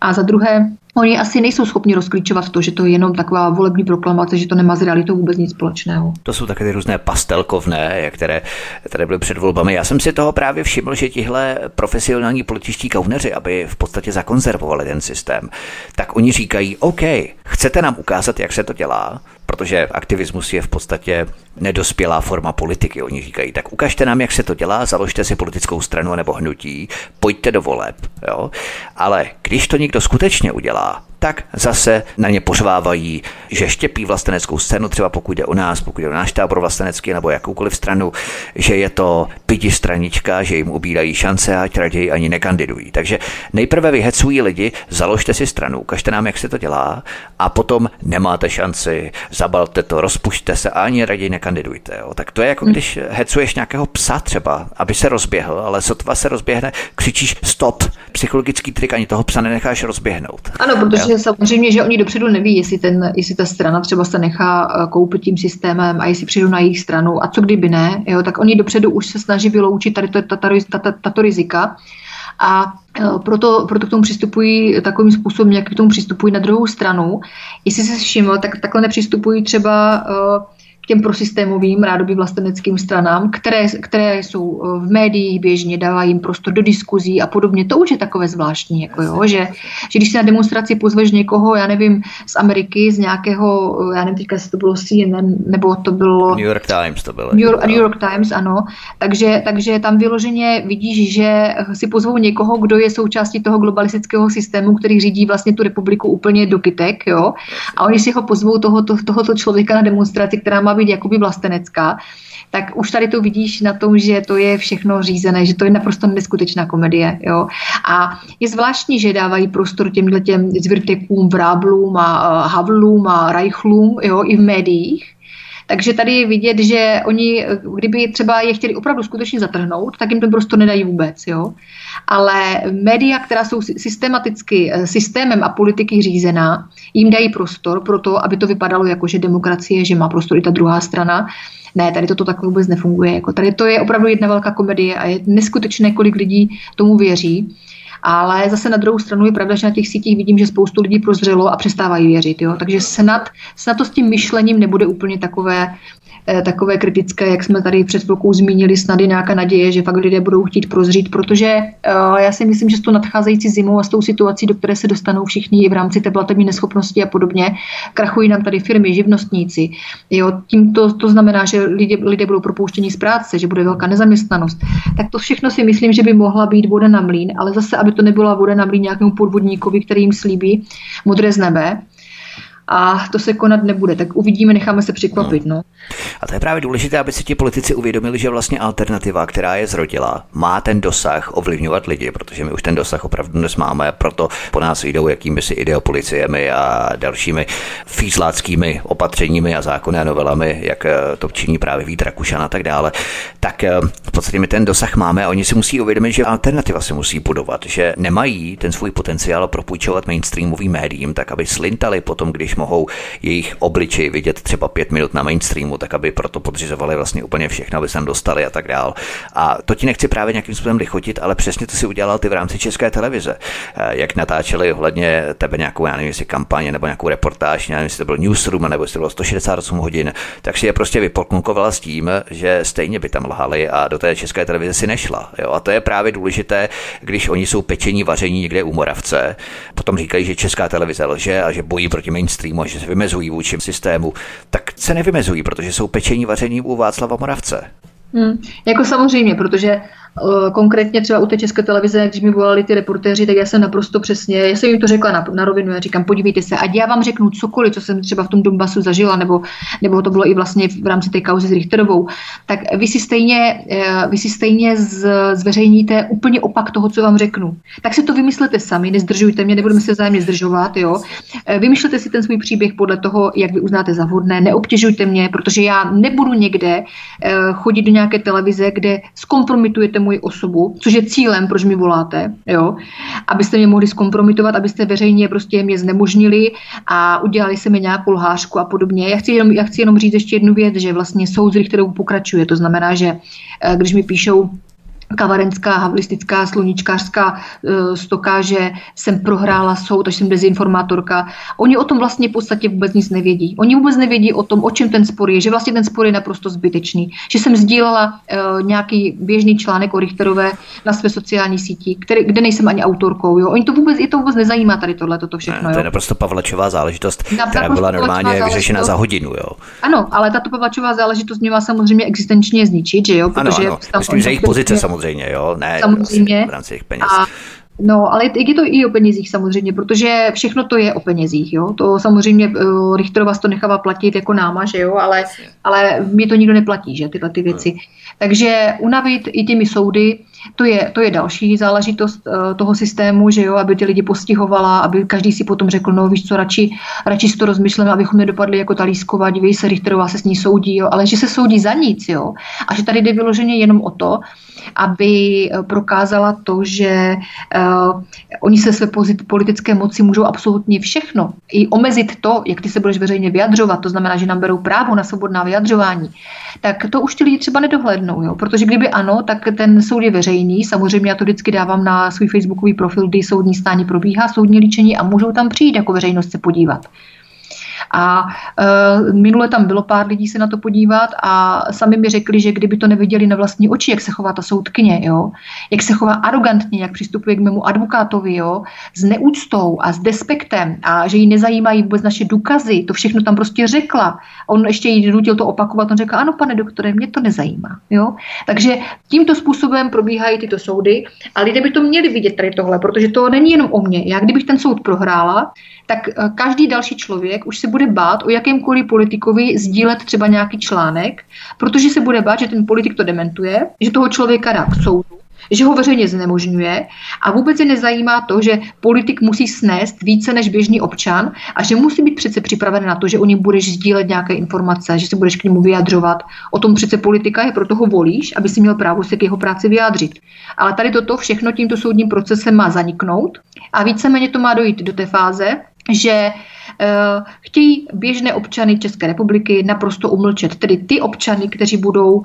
A za druhé, Oni asi nejsou schopni rozklíčovat to, že to je jenom taková volební proklamace, že to nemá s realitou vůbec nic společného. To jsou také ty různé pastelkovné, které tady byly před volbami. Já jsem si toho právě všiml, že tihle profesionální političtí kauneři, aby v podstatě zakonzervovali ten systém, tak oni říkají, OK, chcete nám ukázat, jak se to dělá, protože aktivismus je v podstatě nedospělá forma politiky, oni říkají, tak ukažte nám, jak se to dělá, založte si politickou stranu nebo hnutí, pojďte do voleb, jo? Ale když to někdo skutečně udělá, tak zase na ně pořvávají, že štěpí vlasteneckou scénu, třeba pokud jde o nás, pokud jde o náš tábor vlastenecký nebo jakoukoliv stranu, že je to pidi stranička, že jim ubírají šance a ať raději ani nekandidují. Takže nejprve vyhecují lidi, založte si stranu, ukažte nám, jak se to dělá, a potom nemáte šanci, zabalte to, rozpušte se a ani raději nekandidujte. Jo. Tak to je jako když hecuješ nějakého psa třeba, aby se rozběhl, ale sotva se rozběhne, křičíš stop, psychologický trik, ani toho psa nenecháš rozběhnout. Ano, protože samozřejmě, že oni dopředu neví, jestli, ten, jestli ta strana třeba se nechá koupit tím systémem a jestli přijdu na jejich stranu a co kdyby ne, jo, tak oni dopředu už se snaží vyloučit tady tato rizika a proto, proto k tomu přistupují takovým způsobem, jak k tomu přistupují na druhou stranu. Jestli se všiml, tak takhle nepřistupují třeba k těm prosystémovým rádoby vlasteneckým stranám, které, které jsou v médiích běžně, dávají jim prostor do diskuzí a podobně. To už je takové zvláštní, jako jo, že, že když si na demonstraci pozveš někoho, já nevím, z Ameriky, z nějakého, já nevím teďka, jestli to bylo C N N, nebo to bylo... New York Times to bylo. New York, New York Times, ano. Takže, takže tam vyloženě vidíš, že si pozvou někoho, kdo je součástí toho globalistického systému, který řídí vlastně tu republiku úplně do kytek, jo. A oni si ho pozvou tohoto, tohoto člověka na demonstraci, která má být jakoby vlastenecká, tak už tady to vidíš na tom, že to je všechno řízené, že to je naprosto neskutečná komedie. Jo? A je zvláštní, že dávají prostor těmhle těm Zwyrtekům, Vráblům a Havlům a Reichlům, jo, i v médiích. Takže tady je vidět, že oni, kdyby třeba je chtěli opravdu skutečně zatrhnout, tak jim ten prostor nedají vůbec. Jo? Ale média, která jsou systematicky systémem a politiky řízená, jim dají prostor pro to, aby to vypadalo jako, že demokracie, že má prostor i ta druhá strana. Ne, tady toto tak vůbec nefunguje. Jako tady to je opravdu jedna velká komedie a je neskutečné, kolik lidí tomu věří. Ale zase na druhou stranu je pravda, že na těch sítích vidím, že spoustu lidí prozřelo a přestávají věřit. Jo? Takže snad, snad to s tím myšlením nebude úplně takové, eh, takové kritické, jak jsme tady před chvilkou zmínili, snad je nějaká naděje, že fakt lidé budou chtít prozřít, protože eh, já si myslím, že s tou nadcházející zimou a s tou situací, do které se dostanou všichni v rámci té platební neschopnosti a podobně, krachují nám tady firmy, živnostníci. Jo? Tím to, to znamená, že lidé, lidé budou propouštěni z práce, že bude velká nezaměstnanost. Tak to všechno si myslím, že by mohla být voda na mlýn, ale zase, aby to nebyla voda na mlýn nějakému podvodníkovi, který jim slíbí modré z nebe. A to se konat nebude, tak uvidíme, necháme se překvapit. No. A to je právě důležité, aby si ti politici uvědomili, že vlastně alternativa, která je zrodila, má ten dosah ovlivňovat lidi, protože my už ten dosah opravdu dnes máme a proto po nás jdou jakými si ideopoliciemi a dalšími fízláckými opatřeními a zákony a novelami, jak to činí právě Vít Rakušan a tak dále. Tak v podstatě my ten dosah máme a oni si musí uvědomit, že alternativa se musí budovat, že nemají ten svůj potenciál propůjčovat mainstreamovým médiím, tak aby slintali potom, když mohou jejich obličej vidět třeba pět minut na mainstreamu, tak aby proto podřizovali vlastně úplně všechno, aby se tam dostali a tak dál. A to ti nechci právě nějakým způsobem lichotit, ale přesně to si udělal ty v rámci České televize. Jak natáčeli ohledně tebe nějakou, já nevím, jestli kampaně nebo nějakou reportáž, nevím, jestli to byl newsroom nebo jestli to bylo sto šedesát osm hodin, tak si je prostě vypolkunkovala s tím, že stejně by tam lhali a do té České televize si nešla. Jo? A to je právě důležité, když oni jsou pečení, vaření někde u Moravce, potom říkají, že Česká televize lže a že bojí proti mainstreamu, že se vymezují vůči systému, tak se nevymezují, protože jsou pečení vaření u Václava Moravce. Hmm, jako samozřejmě, protože uh, konkrétně třeba u té České televize, když mi volali ty reportéři, tak já jsem naprosto přesně, já jsem jim to řekla na, na rovinu, já říkám, podívejte se, ať já vám řeknu cokoliv, co jsem třeba v tom Donbasu zažila, nebo, nebo to bylo i vlastně v rámci té kauzy s Richterovou, tak vy si stejně, uh, vy si stejně z, zveřejníte úplně opak toho, co vám řeknu. Tak si to vymyslete sami, nezdržujte mě, nebudeme se vzájemně zdržovat, jo. Vymyslete si ten svůj příběh podle toho, jak vy uznáte za vhodné, neobtěžujte mě, protože já nebudu někde uh, chodit do nějaké televize, kde zkompromitujete moji osobu, což je cílem, proč mi voláte, jo, abyste mě mohli zkompromitovat, abyste veřejně prostě mě znemožnili a udělali se mi nějakou lhářku a podobně. Já chci jenom, já chci jenom říct ještě jednu věc, že vlastně soud, kterou pokračuje, to znamená, že když mi píšou kavarenská, havlistická, sluníčkářská stoka, že jsem prohrála soud, až jsem dezinformátorka. Oni o tom vlastně v podstatě vůbec nic nevědí. Oni vůbec nevědí o tom, o čem ten spor je, že vlastně ten spor je naprosto zbytečný. Že jsem sdílela uh, nějaký běžný článek o Richterové na své sociální síti, který, kde nejsem ani autorkou. Jo? Oni to vůbec, je to vůbec nezajímá tady tohle, toto všechno. Ne, to je naprosto Pavlačová záležitost, na, která byla normálně vyřešena za hodinu. Jo? Ano, ale tato Pavlačová záležitost měla samozřejmě existenčně zničit, že jo? Protože ano, ano. Myslím, že jejich pozice samozřejmě. Samozřejmě, jo, ne, samozřejmě. V rámci těch peněz. A, no, ale je to i o penězích samozřejmě, protože všechno to je o penězích, jo. To samozřejmě Richterová to nechává platit jako náma, že jo, ale, ale mě to nikdo neplatí, že, tyhle ty věci. Hmm. Takže unavit i těmi soudy, to je, to je další záležitost uh, toho systému, že jo, aby ty lidi postihovala, aby každý si potom řekl, no víš co, radši, radši si to rozmysleme, abychom nedopadli jako ta Lísková, dívej se, Richterová se s ní soudí, jo, ale že se soudí za nic, jo, a že tady jde vyloženě jenom o to, aby prokázala to, že uh, oni se své politické moci můžou absolutně všechno, i omezit to, jak ty se budeš veřejně vyjadřovat, to znamená, že nám berou právo na svobodná vyjadřování, tak to už ti lidi třeba nedohlednou, jo, protože kdyby ano, tak ten soud je veřejný. Samozřejmě já to vždycky dávám na svůj facebookový profil, kdy soudní stání probíhá, soudní líčení a můžou tam přijít jako veřejnost se podívat. A e, minule tam bylo pár lidí se na to podívat a sami mi řekli, že kdyby to neviděli na vlastní oči, jak se chová ta soudkyně, jo? Jak se chová arrogantně, jak přistupuje k mému advokátovi, jo? S neúctou a s despektem a že ji nezajímají vůbec naše důkazy, to všechno tam prostě řekla. On ještě jí nutil to opakovat, on řekl, ano pane doktore, mě to nezajímá. Jo? Takže tímto způsobem probíhají tyto soudy a lidé by to měli vidět tady tohle, protože to není jenom o mně. Já kdybych ten soud prohrála, tak každý další člověk už se bude bát o jakémkoliv politikovi sdílet třeba nějaký článek, protože se bude bát, že ten politik to dementuje, že toho člověka dá k soudu, že ho veřejně znemožňuje a vůbec je nezajímá to, že politik musí snést více než běžný občan a že musí být přece připraven na to, že o něm budeš sdílet nějaké informace, že se budeš k němu vyjadřovat. O tom přece politika je, proto ho volíš, aby si měl právo se k jeho práci vyjádřit. Ale tady toto všechno tímto soudním procesem má zaniknout a víceméně to má dojít do té fáze, že uh, chtějí běžné občany České republiky naprosto umlčet. Tedy ty občany, kteří budou uh,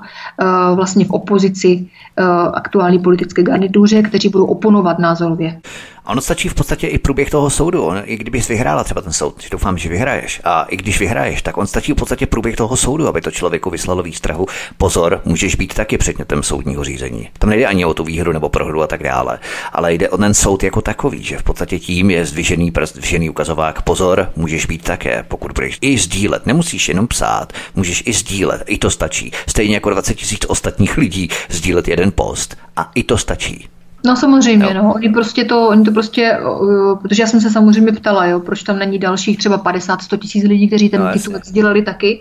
vlastně v opozici uh, aktuální politické garnituře, kteří budou oponovat názorově. A ono stačí v podstatě i průběh toho soudu. On, i kdybys vyhrála třeba ten soud, že doufám, že vyhraješ. A i když vyhraješ, tak on stačí v podstatě průběh toho soudu, aby to člověku vyslalo výstrahu. Pozor, můžeš být taky předmětem soudního řízení. Tam nejde ani o tu výhru nebo prohru a tak dále, ale jde o ten soud jako takový, že v podstatě tím je zdvižený prst, zdvižený ukazovák. Pozor, můžeš být také, pokud budeš i sdílet. Nemusíš jenom psát, můžeš i sdílet. I to stačí. Stejně jako dvacet tisíc ostatních lidí sdílet jeden post a i to stačí. No samozřejmě, no. Oni prostě to, oni to prostě, uh, protože já jsem se samozřejmě ptala, jo, proč tam není dalších třeba padesát, sto tisíc lidí, kteří ten no, titulek sdělali taky.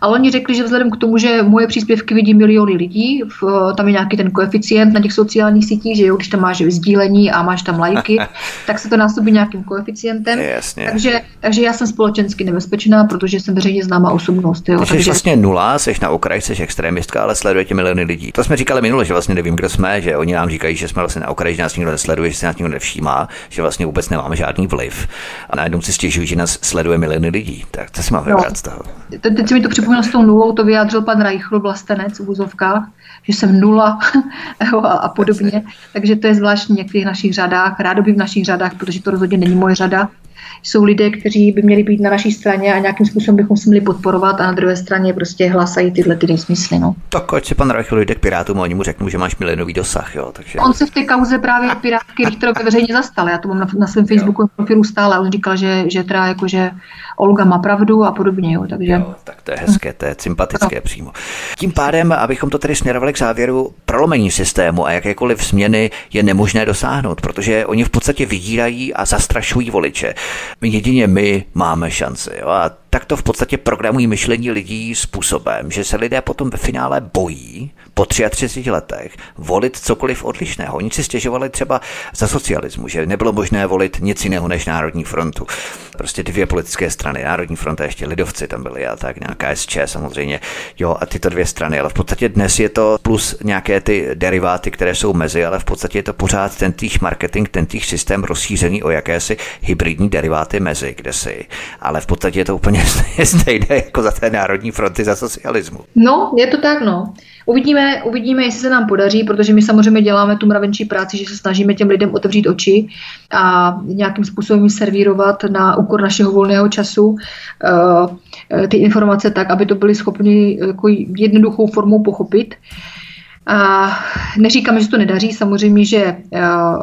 Ale oni řekli, že vzhledem k tomu, že moje příspěvky vidí miliony lidí, v, tam je nějaký ten koeficient na těch sociálních sítích, že jo, když tam máš sdílení a máš tam lajky, tak se to násobí nějakým koeficientem. Jasně. Takže, takže já jsem společensky nebezpečná, protože jsem veřejně známá osobnost. Jo, takže jsi vlastně nula, jsi na okraji, jsi extremistka, ale sleduje tě miliony lidí. To jsme říkali minule, že vlastně nevím, kdo jsme, že oni nám říkají, že jsme vlastně na okraji, že nás nikdo nesleduje, že se nás nikdo nevšímá, že vlastně vůbec nemáme žádný vliv. A najednou si stěžují, že nás sleduje miliony lidí. Tak to si mám vybrat z toho. Teď mi to s tou nulou, to vyjádřil pan Reichl, vlastenec v úzovkách, že jsem nula a podobně. Takže to je zvláštní, jak v těch našich řadách, rádoby v našich řadách, protože to rozhodně není moje řada. Jsou lidé, kteří by měli být na naší straně a nějakým způsobem bychom si měli podporovat a na druhé straně prostě hlásají tyhle ty nesmysly. No. Tak ať se pan Reichl jde k Pirátům a oni mu řeknou, že máš milionový dosah. Jo, takže... On se v té kauze právě Pirátky Richterové veřejně zastal. Já to mám na, na svém Facebooku profilu stále. On říkal, že, že, teda jako, že Olga má pravdu a podobně. Jo, takže... jo, tak to je hezké, to je sympatické no. Přímo. Tím pádem, abychom to tedy směrovali k závěru, prolomení systému a jakékoliv změny je nemožné dosáhnout, protože oni v podstatě vydírají a zastrašují voliče. Jedině my máme šanci. Jo? A tak to v podstatě programují myšlení lidí způsobem, že se lidé potom ve finále bojí po třiatřiceti letech volit cokoliv odlišného. Oni si stěžovali třeba za socialismu, že nebylo možné volit nic jiného než Národní frontu. Prostě dvě politické strany, Národní front a ještě lidovci tam byli a tak, nějaká S Č samozřejmě, jo, a tyto dvě strany. Ale v podstatě dnes je to plus nějaké ty deriváty, které jsou mezi, ale v podstatě je to pořád ten týž marketing, ten týž systém rozšířený o jakési hybridní deriváty mezi, kdesi. Ale v podstatě je to úplně stejné jako za té Národní fronty za socialismu. No, je to tak, no. Uvidíme, uvidíme, jestli se nám podaří, protože my samozřejmě děláme tu mravenčí práci, že se snažíme těm lidem otevřít oči a nějakým způsobem servírovat na úkor našeho volného času uh, ty informace tak, aby to byli schopni jako jednoduchou formou pochopit. A neříkám, že se to nedaří, samozřejmě, že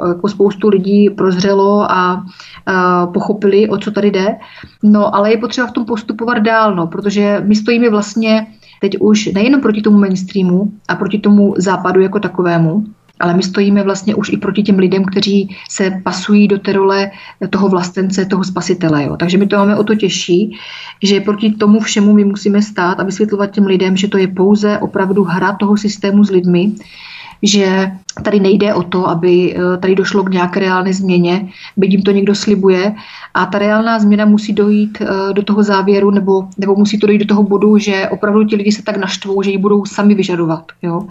jako spoustu lidí prozřelo a, a pochopili, o co tady jde, no ale je potřeba v tom postupovat dál, no, protože my stojíme vlastně teď už nejenom proti tomu mainstreamu a proti tomu západu jako takovému, ale my stojíme vlastně už i proti těm lidem, kteří se pasují do té role toho vlastence, toho spasitele. Jo. Takže my to máme o to těžší, že proti tomu všemu my musíme stát a vysvětlovat těm lidem, že to je pouze opravdu hra toho systému s lidmi, že tady nejde o to, aby tady došlo k nějaké reálné změně, byť jim to někdo slibuje. A ta reálná změna musí dojít do toho závěru, nebo, nebo musí to dojít do toho bodu, že opravdu ti lidi se tak naštvou, že ji budou sami vyžadovat. Jo.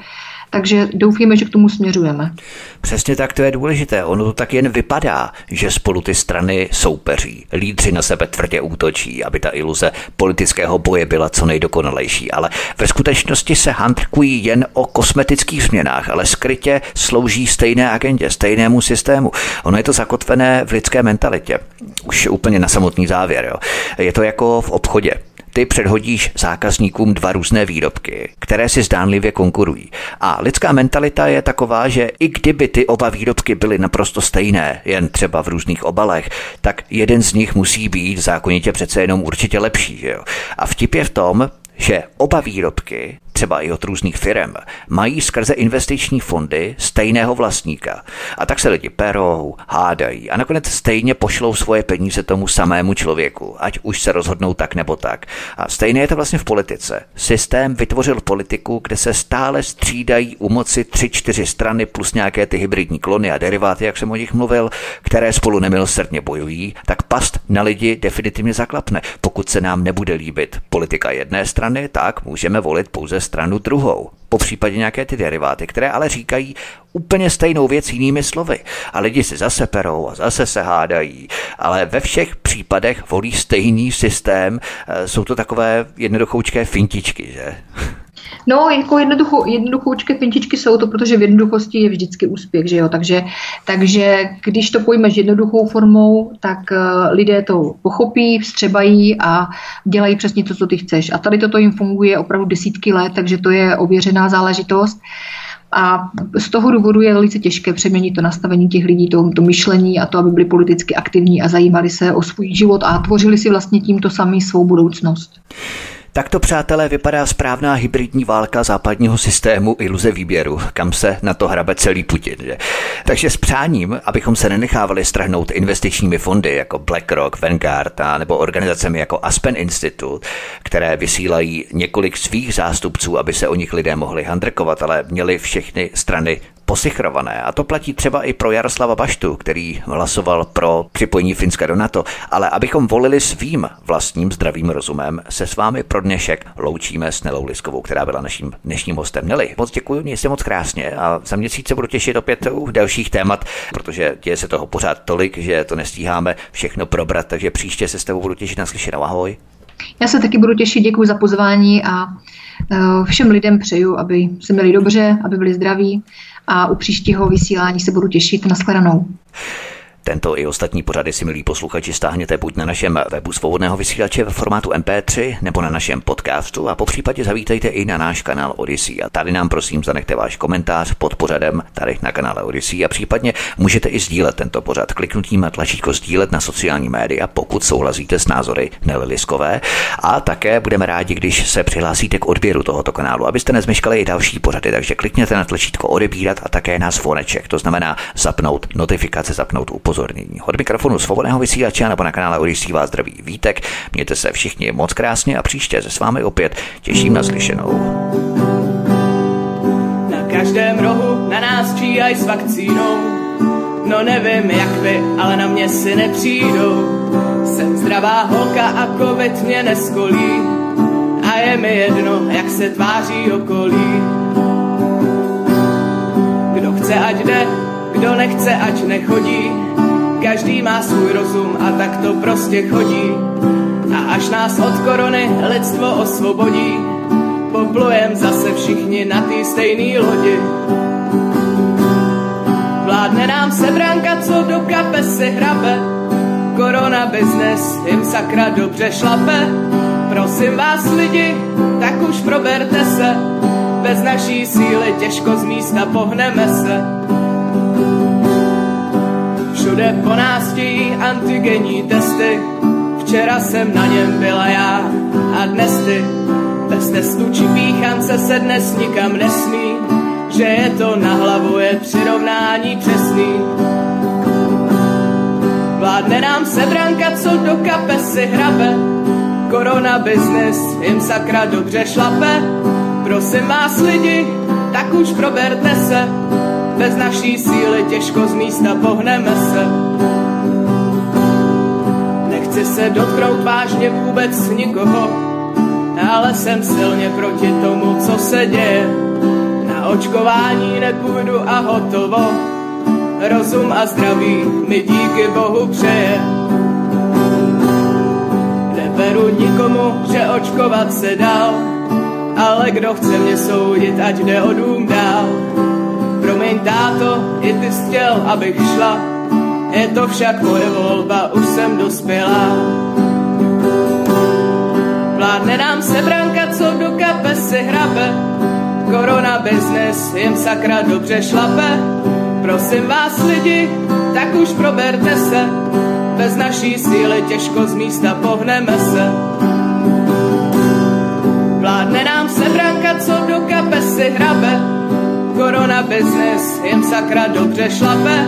Takže doufíme, že k tomu směřujeme. Přesně tak, to je důležité. Ono to tak jen vypadá, že spolu ty strany soupeří. Lídři na sebe tvrdě útočí, aby ta iluze politického boje byla co nejdokonalejší. Ale ve skutečnosti se handrkují jen o kosmetických změnách, ale skrytě slouží stejné agendě, stejnému systému. Ono je to zakotvené v lidské mentalitě. Už úplně na samotný závěr. Jo. Je to jako v obchodě. Ty předhodíš zákazníkům dva různé výrobky, které si zdánlivě konkurují. A lidská mentalita je taková, že i kdyby ty oba výrobky byly naprosto stejné, jen třeba v různých obalech, tak jeden z nich musí být zákonitě přece jenom určitě lepší. Že jo? A vtip je v tom, že oba výrobky, třeba i od různých firem, mají skrze investiční fondy stejného vlastníka. A tak se lidi perou, hádají a nakonec stejně pošlou svoje peníze tomu samému člověku, ať už se rozhodnou tak nebo tak. A stejné je to vlastně v politice. Systém vytvořil politiku, kde se stále střídají u moci tři, čtyři strany plus nějaké ty hybridní klony a deriváty, jak jsem o nich mluvil, které spolu nemilosrdně bojují, tak past na lidi definitivně zaklapne. Pokud se nám nebude líbit politika jedné strany, tak můžeme volit pouze stranu druhou, popřípadě nějaké ty deriváty, které ale říkají úplně stejnou věc jinými slovy. A lidi si zase perou a zase se hádají, ale ve všech případech volí stejný systém. Jsou to takové jednoduchoučké fintičky, že? No, jako jednoducho, jednoduchoučké fintičky jsou to, protože v jednoduchosti je vždycky úspěch, že jo, takže, takže když to pojmeš jednoduchou formou, tak uh, lidé to pochopí, vstřebají a dělají přesně to, co ty chceš. A tady toto jim funguje opravdu desítky let, takže to je ověřená záležitost. A z toho důvodu je velice těžké přeměnit to nastavení těch lidí, to, to myšlení a to, aby byli politicky aktivní a zajímali se o svůj život a tvořili si vlastně tímto samý svou budoucnost. Takto, přátelé, vypadá správná hybridní válka západního systému iluze výběru, kam se na to hrabe celý Putin. Že? Takže s přáním, abychom se nenechávali strhnout investičními fondy jako BlackRock, Vanguard a nebo organizacemi jako Aspen Institute, které vysílají několik svých zástupců, aby se o nich lidé mohli handrkovat, ale měli všechny strany posichrované. A to platí třeba i pro Jaroslava Baštu, který hlasoval pro připojení Finska do NATO, ale abychom volili svým vlastním zdravým rozumem, se s vámi pro dnešek loučíme s Nelou Liskovou, která byla naším dnešním hostem. Neli, moc děkuji, měj se moc krásně a za měsíc se budu těšit opět u dalších témat, protože děje se toho pořád tolik, že to nestíháme všechno probrat, takže příště se s tebou budu těšit na slyšenou. Ahoj. Já se taky budu těšit, děkuji za pozvání a všem lidem přeju, aby se měli dobře, aby byli zdraví a u příštího vysílání se budu těšit. Nashledanou. Tento i ostatní pořady si, milí posluchači, stáhněte buď na našem webu Svobodného vysílače ve formátu em pé tři nebo na našem podcastu a popřípadě zavítejte i na náš kanál Odysee. A tady nám prosím zanechte váš komentář pod pořadem tady na kanále Odysee a případně můžete i sdílet tento pořad kliknutím na tlačítko sdílet na sociální média, pokud souhlasíte s názory Nely Liskové. A také budeme rádi, když se přihlásíte k odběru tohoto kanálu, abyste nezmeškali i další pořady, takže klikněte na tlačítko odebírat a také na zvoneček, to znamená zapnout notifikace, zapnout upozornění. Od mikrofonu Svobodného vysílače nebo na kanále Odysee vás zdraví Vítek. Mějte se všichni moc krásně a příště se s vámi opět těším na slyšenou. Na každém rohu na nás číhaj s vakcínou. No nevím jak vy, ale na mě si nepřijdou. Jsem zdravá holka a covid mě neskolí. A je mi jedno, jak se tváří okolí. Kdo chce, ať jde, kdo nechce, ať nechodí. Každý má svůj rozum a tak to prostě chodí. A až nás od korony lidstvo osvobodí, poplujem zase všichni na té stejné lodi. Vládne nám sebranka, co do kapesy hrabe, korona business jim sakra dobře šlape. Prosím vás lidi, tak už proberte se, bez naší síly těžko z místa pohneme se. Všude po nás tějí antigenní testy, včera jsem na něm byla já a dnes ty. Bez testu či píchance se dnes nikam nesmí, že je to na hlavu, je přirovnání přesný. Vládne nám sebranka, co do kapesy hrabe, korona business jim sakra dobře šlape. Prosím vás lidi, tak už proberte se, bez naší síly těžko z místa pohneme se. Nechci se dotknout vážně vůbec nikoho, ale jsem silně proti tomu, co se děje. Na očkování nepůjdu a hotovo, rozum a zdraví mi díky Bohu přeje. Neberu nikomu, že očkovat se dál, ale kdo chce mě soudit, ať jde o dům dál. Promiň táto, i ty jsi chtěl, abych šla, je to však moje volba, už jsem dospělá. Vládne nám sebranka, co do kapesy hrabe, korona business jim sakra dobře šlape. Prosím vás lidi, tak už proberte se, bez naší síly těžko z místa pohneme se. Vládne nám sebranka, co do kapesy hrabe, korona business jim sakra dobře šlape.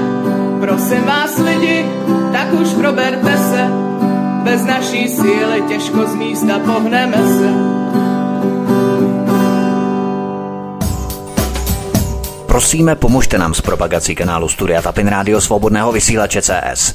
Prosím vás lidi, tak už proberte se, bez naší síly těžko z místa pohneme se. Prosíme, pomožte nám s propagací kanálu Studia Tapin Rádio Svobodného vysílače C S.